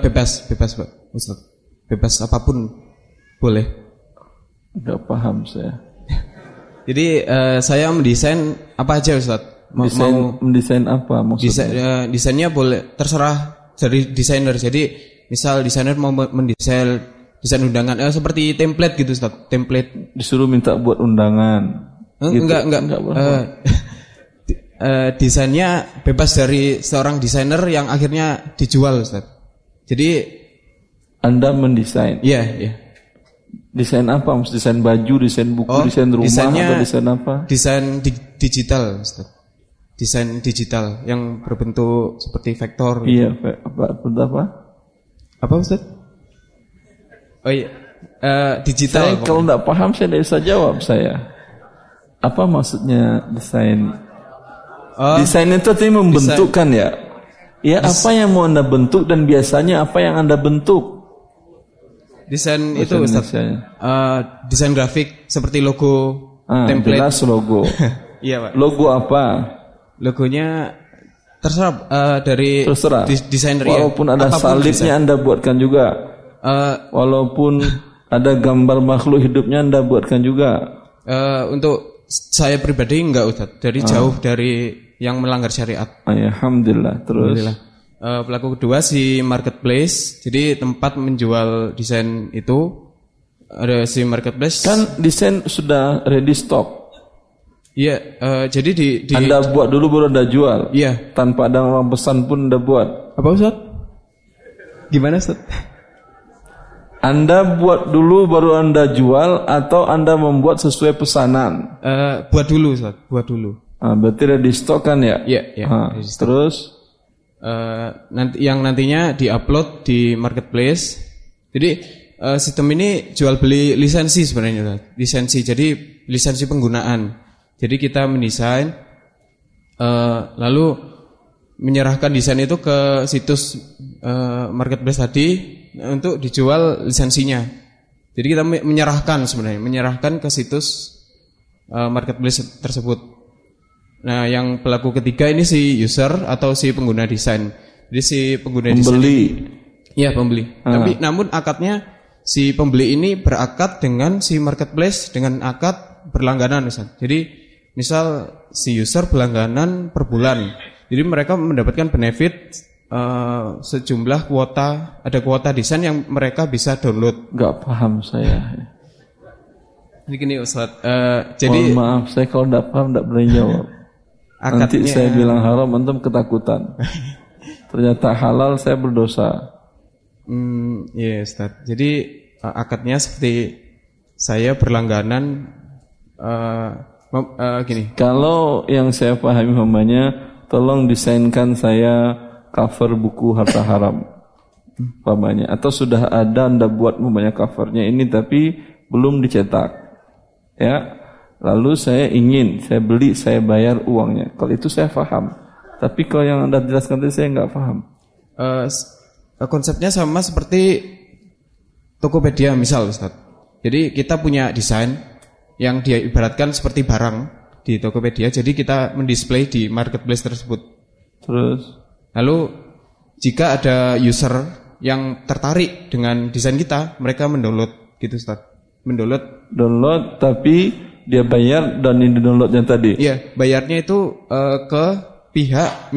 bebas Pak Ustaz. Bebas apapun boleh. Enggak paham saya. Jadi saya mendesain apa aja Ustaz? Mau mendesain apa maksudnya? Desainnya boleh, terserah dari desainer. Jadi misal desainer mau mendesain desain undangan, seperti template gitu Ustaz. Template disuruh minta buat undangan. Enggak. Desainnya bebas dari seorang desainer yang akhirnya dijual, Ustaz. Jadi Anda mendesain. Iya, iya. Desain apa? Desain baju, desain buku, desain rumah, atau desain apa? Desain digital, Ustaz. Desain digital yang berbentuk seperti vektor. Iya, apa? Apa, Ustaz? Oh iya, digital. Saya kalau enggak paham saya tidak bisa jawab saya. Apa maksudnya desain? Desain itu artinya membentukkan desain. Ya apa yang mau Anda bentuk dan biasanya apa yang Anda bentuk? Desain itu Ustaz, desain grafik seperti logo, template. Jelas logo. Iya Pak. Logo apa? Logonya terserah dari desainer. Walaupun ada salibnya desain. Anda buatkan juga. Walaupun ada gambar makhluk hidupnya Anda buatkan juga. Untuk saya pribadi enggak Ustaz, dari jauh dari yang melanggar syariat. Alhamdulillah. Terus Alhamdulillah. Pelaku kedua si marketplace, jadi tempat menjual desain itu ada si marketplace. Kan desain sudah ready stock. Iya, jadi di Anda buat dulu baru Anda jual. Iya. Tanpa ada orang pesan pun Anda buat. Apa Ustaz? Gimana Ustaz? Anda buat dulu baru Anda jual atau Anda membuat sesuai pesanan? Buat dulu, Ustaz. Buat dulu. Berarti ready stock kan ya? Iya. Terus? Nanti, yang nantinya di-upload di marketplace. Jadi sistem ini jual beli lisensi sebenarnya, Ustaz. Lisensi. Jadi lisensi penggunaan. Jadi kita mendesain, lalu menyerahkan desain itu ke situs marketplace tadi. Untuk dijual lisensinya. Jadi kita menyerahkan ke situs marketplace tersebut. Nah, yang pelaku ketiga ini si user atau si pengguna desain. Jadi si pengguna desain. Iya, pembeli. Tapi namun akadnya si pembeli ini berakad dengan si marketplace dengan akad berlangganan Ustaz. Jadi misal si user berlangganan per bulan. Jadi mereka mendapatkan benefit sejumlah kuota, ada kuota desain yang mereka bisa download. Enggak paham saya. Ini gini Ustaz, jadi maaf saya kalau enggak paham enggak berani jawab. Nanti saya bilang haram, antum ketakutan. Ternyata halal, saya berdosa. Iya Ustaz. Jadi akadnya seperti saya berlangganan gini. Kalau yang saya pahami namanya, tolong desainkan saya cover buku harta haram umpamanya, atau sudah ada Anda buat umpamanya covernya ini tapi belum dicetak, ya, lalu saya ingin, saya beli, saya bayar uangnya. Kalau itu saya paham, tapi kalau yang Anda jelaskan tadi saya nggak paham. Konsepnya sama seperti Tokopedia misal, Ustaz. Jadi kita punya desain yang dia ibaratkan seperti barang di Tokopedia, jadi kita mendisplay di marketplace tersebut. Terus lalu jika ada user yang tertarik dengan desain kita, mereka mendownload gitu, Ustaz. Download tapi dia bayar dan ini downloadnya tadi. Iya, bayarnya itu ke pihak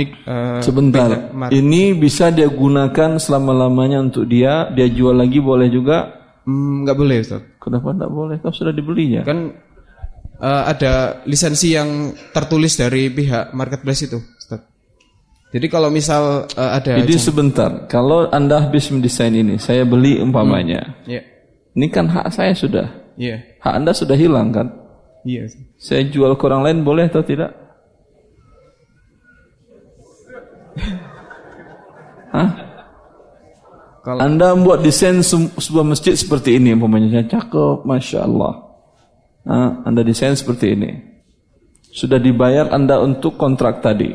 sebentar. Pihak ini bisa dia gunakan selama-lamanya untuk dia jual lagi boleh juga. Enggak boleh, Ustaz. Kenapa enggak boleh? Kan sudah dibelinya. Kan ada lisensi yang tertulis dari pihak marketplace itu, Ustaz. Jadi kalau misal ada. Jadi sebentar, kalau Anda habis mendesain ini, saya beli umpamanya. Yeah. Ini kan hak saya sudah. Yeah. Hak Anda sudah hilang kan? Iya. Yeah. Saya jual ke orang lain boleh atau tidak? Hah? Kalau Anda membuat desain sebuah masjid seperti ini umpamanya, cakep, Masya Allah. Nah, Anda desain seperti ini. Sudah dibayar Anda untuk kontrak tadi.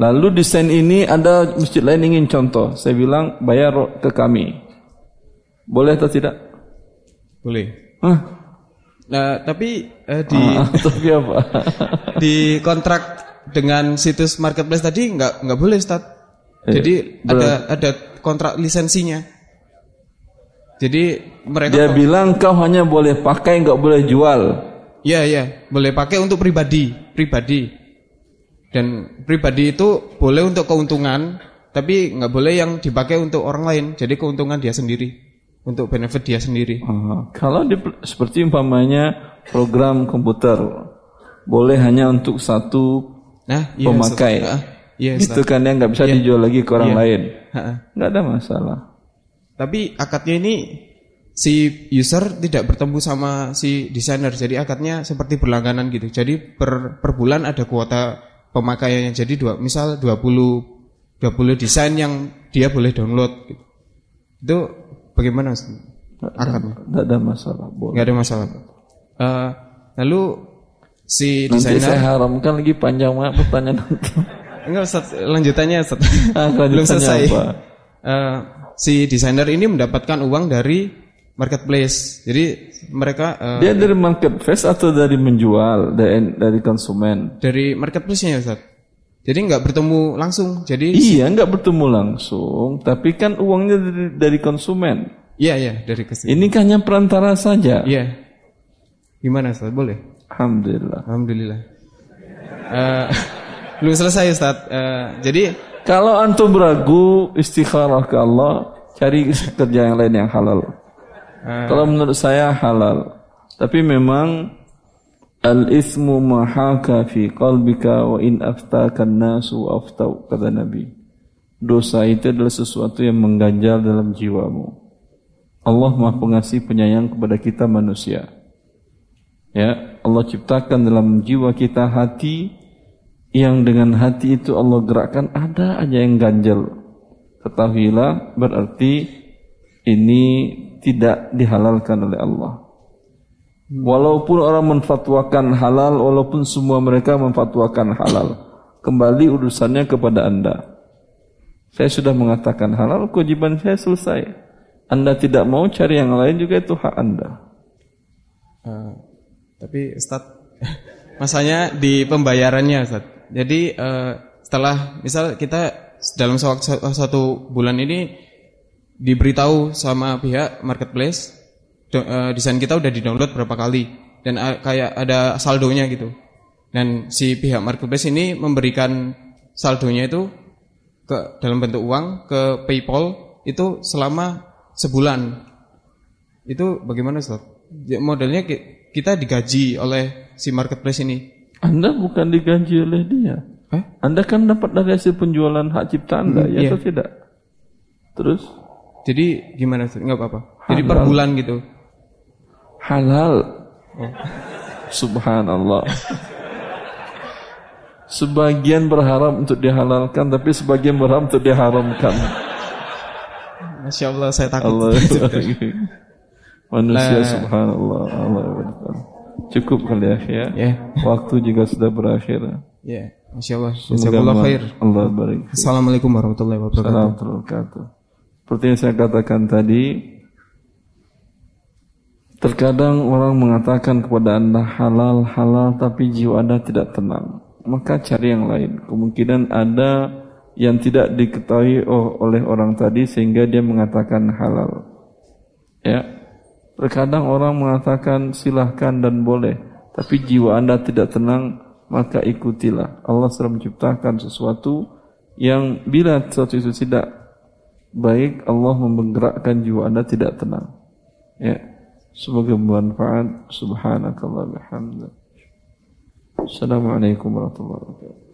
Lalu desain ini ada masjid lain ingin contoh. Saya bilang bayar ke kami. Boleh atau tidak? Boleh. Hah? Nah, tapi tapi apa? Di kontrak dengan situs marketplace tadi enggak boleh, Ustaz. Jadi ada kontrak lisensinya. Jadi mereka dia bilang kau hanya boleh pakai, enggak boleh jual. Iya, boleh pakai untuk pribadi. Dan pribadi itu boleh untuk keuntungan, tapi enggak boleh yang dipakai untuk orang lain. Jadi keuntungan dia sendiri, untuk benefit dia sendiri. Kalau seperti umpamanya program komputer, boleh hanya untuk satu pemakai. Yes, itu kan yang nggak bisa dijual lagi ke orang lain, nggak ada masalah. Tapi akadnya ini si user tidak bertemu sama si desainer, jadi akadnya seperti berlangganan gitu. Jadi per bulan ada kuota pemakaiannya. Jadi misal 20 desain yang dia boleh download. Gitu. Itu bagaimana akadnya? Nggak ada masalah. Nggak ada masalah. Lalu si desainer. Nanti saya haramkan lagi panjang banget pertanyaan nanti. Enggak, Ustaz, lanjutannya, Ustaz. Belum selesai. Si desainer ini mendapatkan uang dari marketplace. Jadi mereka dia dari marketplace atau dari menjual, dari konsumen? Dari marketplace-nya, Ustaz. Jadi enggak bertemu langsung. Jadi enggak bertemu langsung, tapi kan uangnya dari konsumen. Iya, dari kesini. Ini kan hanya perantara saja. Iya. Gimana, Ustaz? Boleh? Alhamdulillah. Belum selesai, Ustaz. Jadi kalau antum ragu, istikharah ke Allah, cari kerja yang lain yang halal. Kalau menurut saya halal. Tapi memang al-itsmu ma haka fi qalbika wa in aftaka an-nasu aftau, kata Nabi. Dosa itu adalah sesuatu yang mengganjal dalam jiwamu. Allah Maha Pengasih Penyayang kepada kita manusia. Ya, Allah ciptakan dalam jiwa kita hati yang dengan hati itu Allah gerakkan ada aja yang ganjel. Ketahuilah berarti ini tidak dihalalkan oleh Allah. Walaupun orang menfatwakan halal, walaupun semua mereka menfatwakan halal, kembali urusannya kepada Anda. Saya sudah mengatakan halal, kewajiban saya selesai. Anda tidak mau cari yang lain juga itu hak Anda. Tapi Ustaz, masanya di pembayarannya, Ustaz. Jadi setelah misal kita dalam satu bulan ini diberitahu sama pihak marketplace desain kita udah di-download berapa kali dan kayak ada saldonya gitu. Dan si pihak marketplace ini memberikan saldonya itu ke dalam bentuk uang ke PayPal itu selama sebulan. Itu bagaimana, Ustaz? Modelnya kita digaji oleh si marketplace ini. Anda bukan digaji oleh dia. Anda kan dapat dari hasil penjualan hak cipta Anda, atau tidak? Terus? Jadi gimana? Enggak apa-apa. Halal. Jadi per bulan gitu. Halal. Subhanallah. Sebagian berharap untuk dihalalkan, tapi sebagian berharap untuk diharamkan. Masya Allah, saya takut. Allah. Manusia, subhanallah. Allah. Cukup kali ya. Yeah. Waktu juga sudah berakhir. Ya, yeah. Masya Allah. Jazakallahu khair. Allah barik. Assalamualaikum warahmatullahi wabarakatuh. Seperti yang saya katakan tadi, terkadang orang mengatakan kepada Anda halal, tapi jiwa Anda tidak tenang. Maka cari yang lain. Kemungkinan ada yang tidak diketahui oleh orang tadi sehingga dia mengatakan halal. Ya. Terkadang orang mengatakan silahkan dan boleh, tapi jiwa Anda tidak tenang, maka ikutilah. Allah sudah menciptakan sesuatu yang bila sesuatu itu tidak baik, Allah menggerakkan jiwa Anda tidak tenang. Ya. Semoga bermanfaat. Subhanakallah wa bihamdika. Assalamualaikum warahmatullahi wabarakatuh.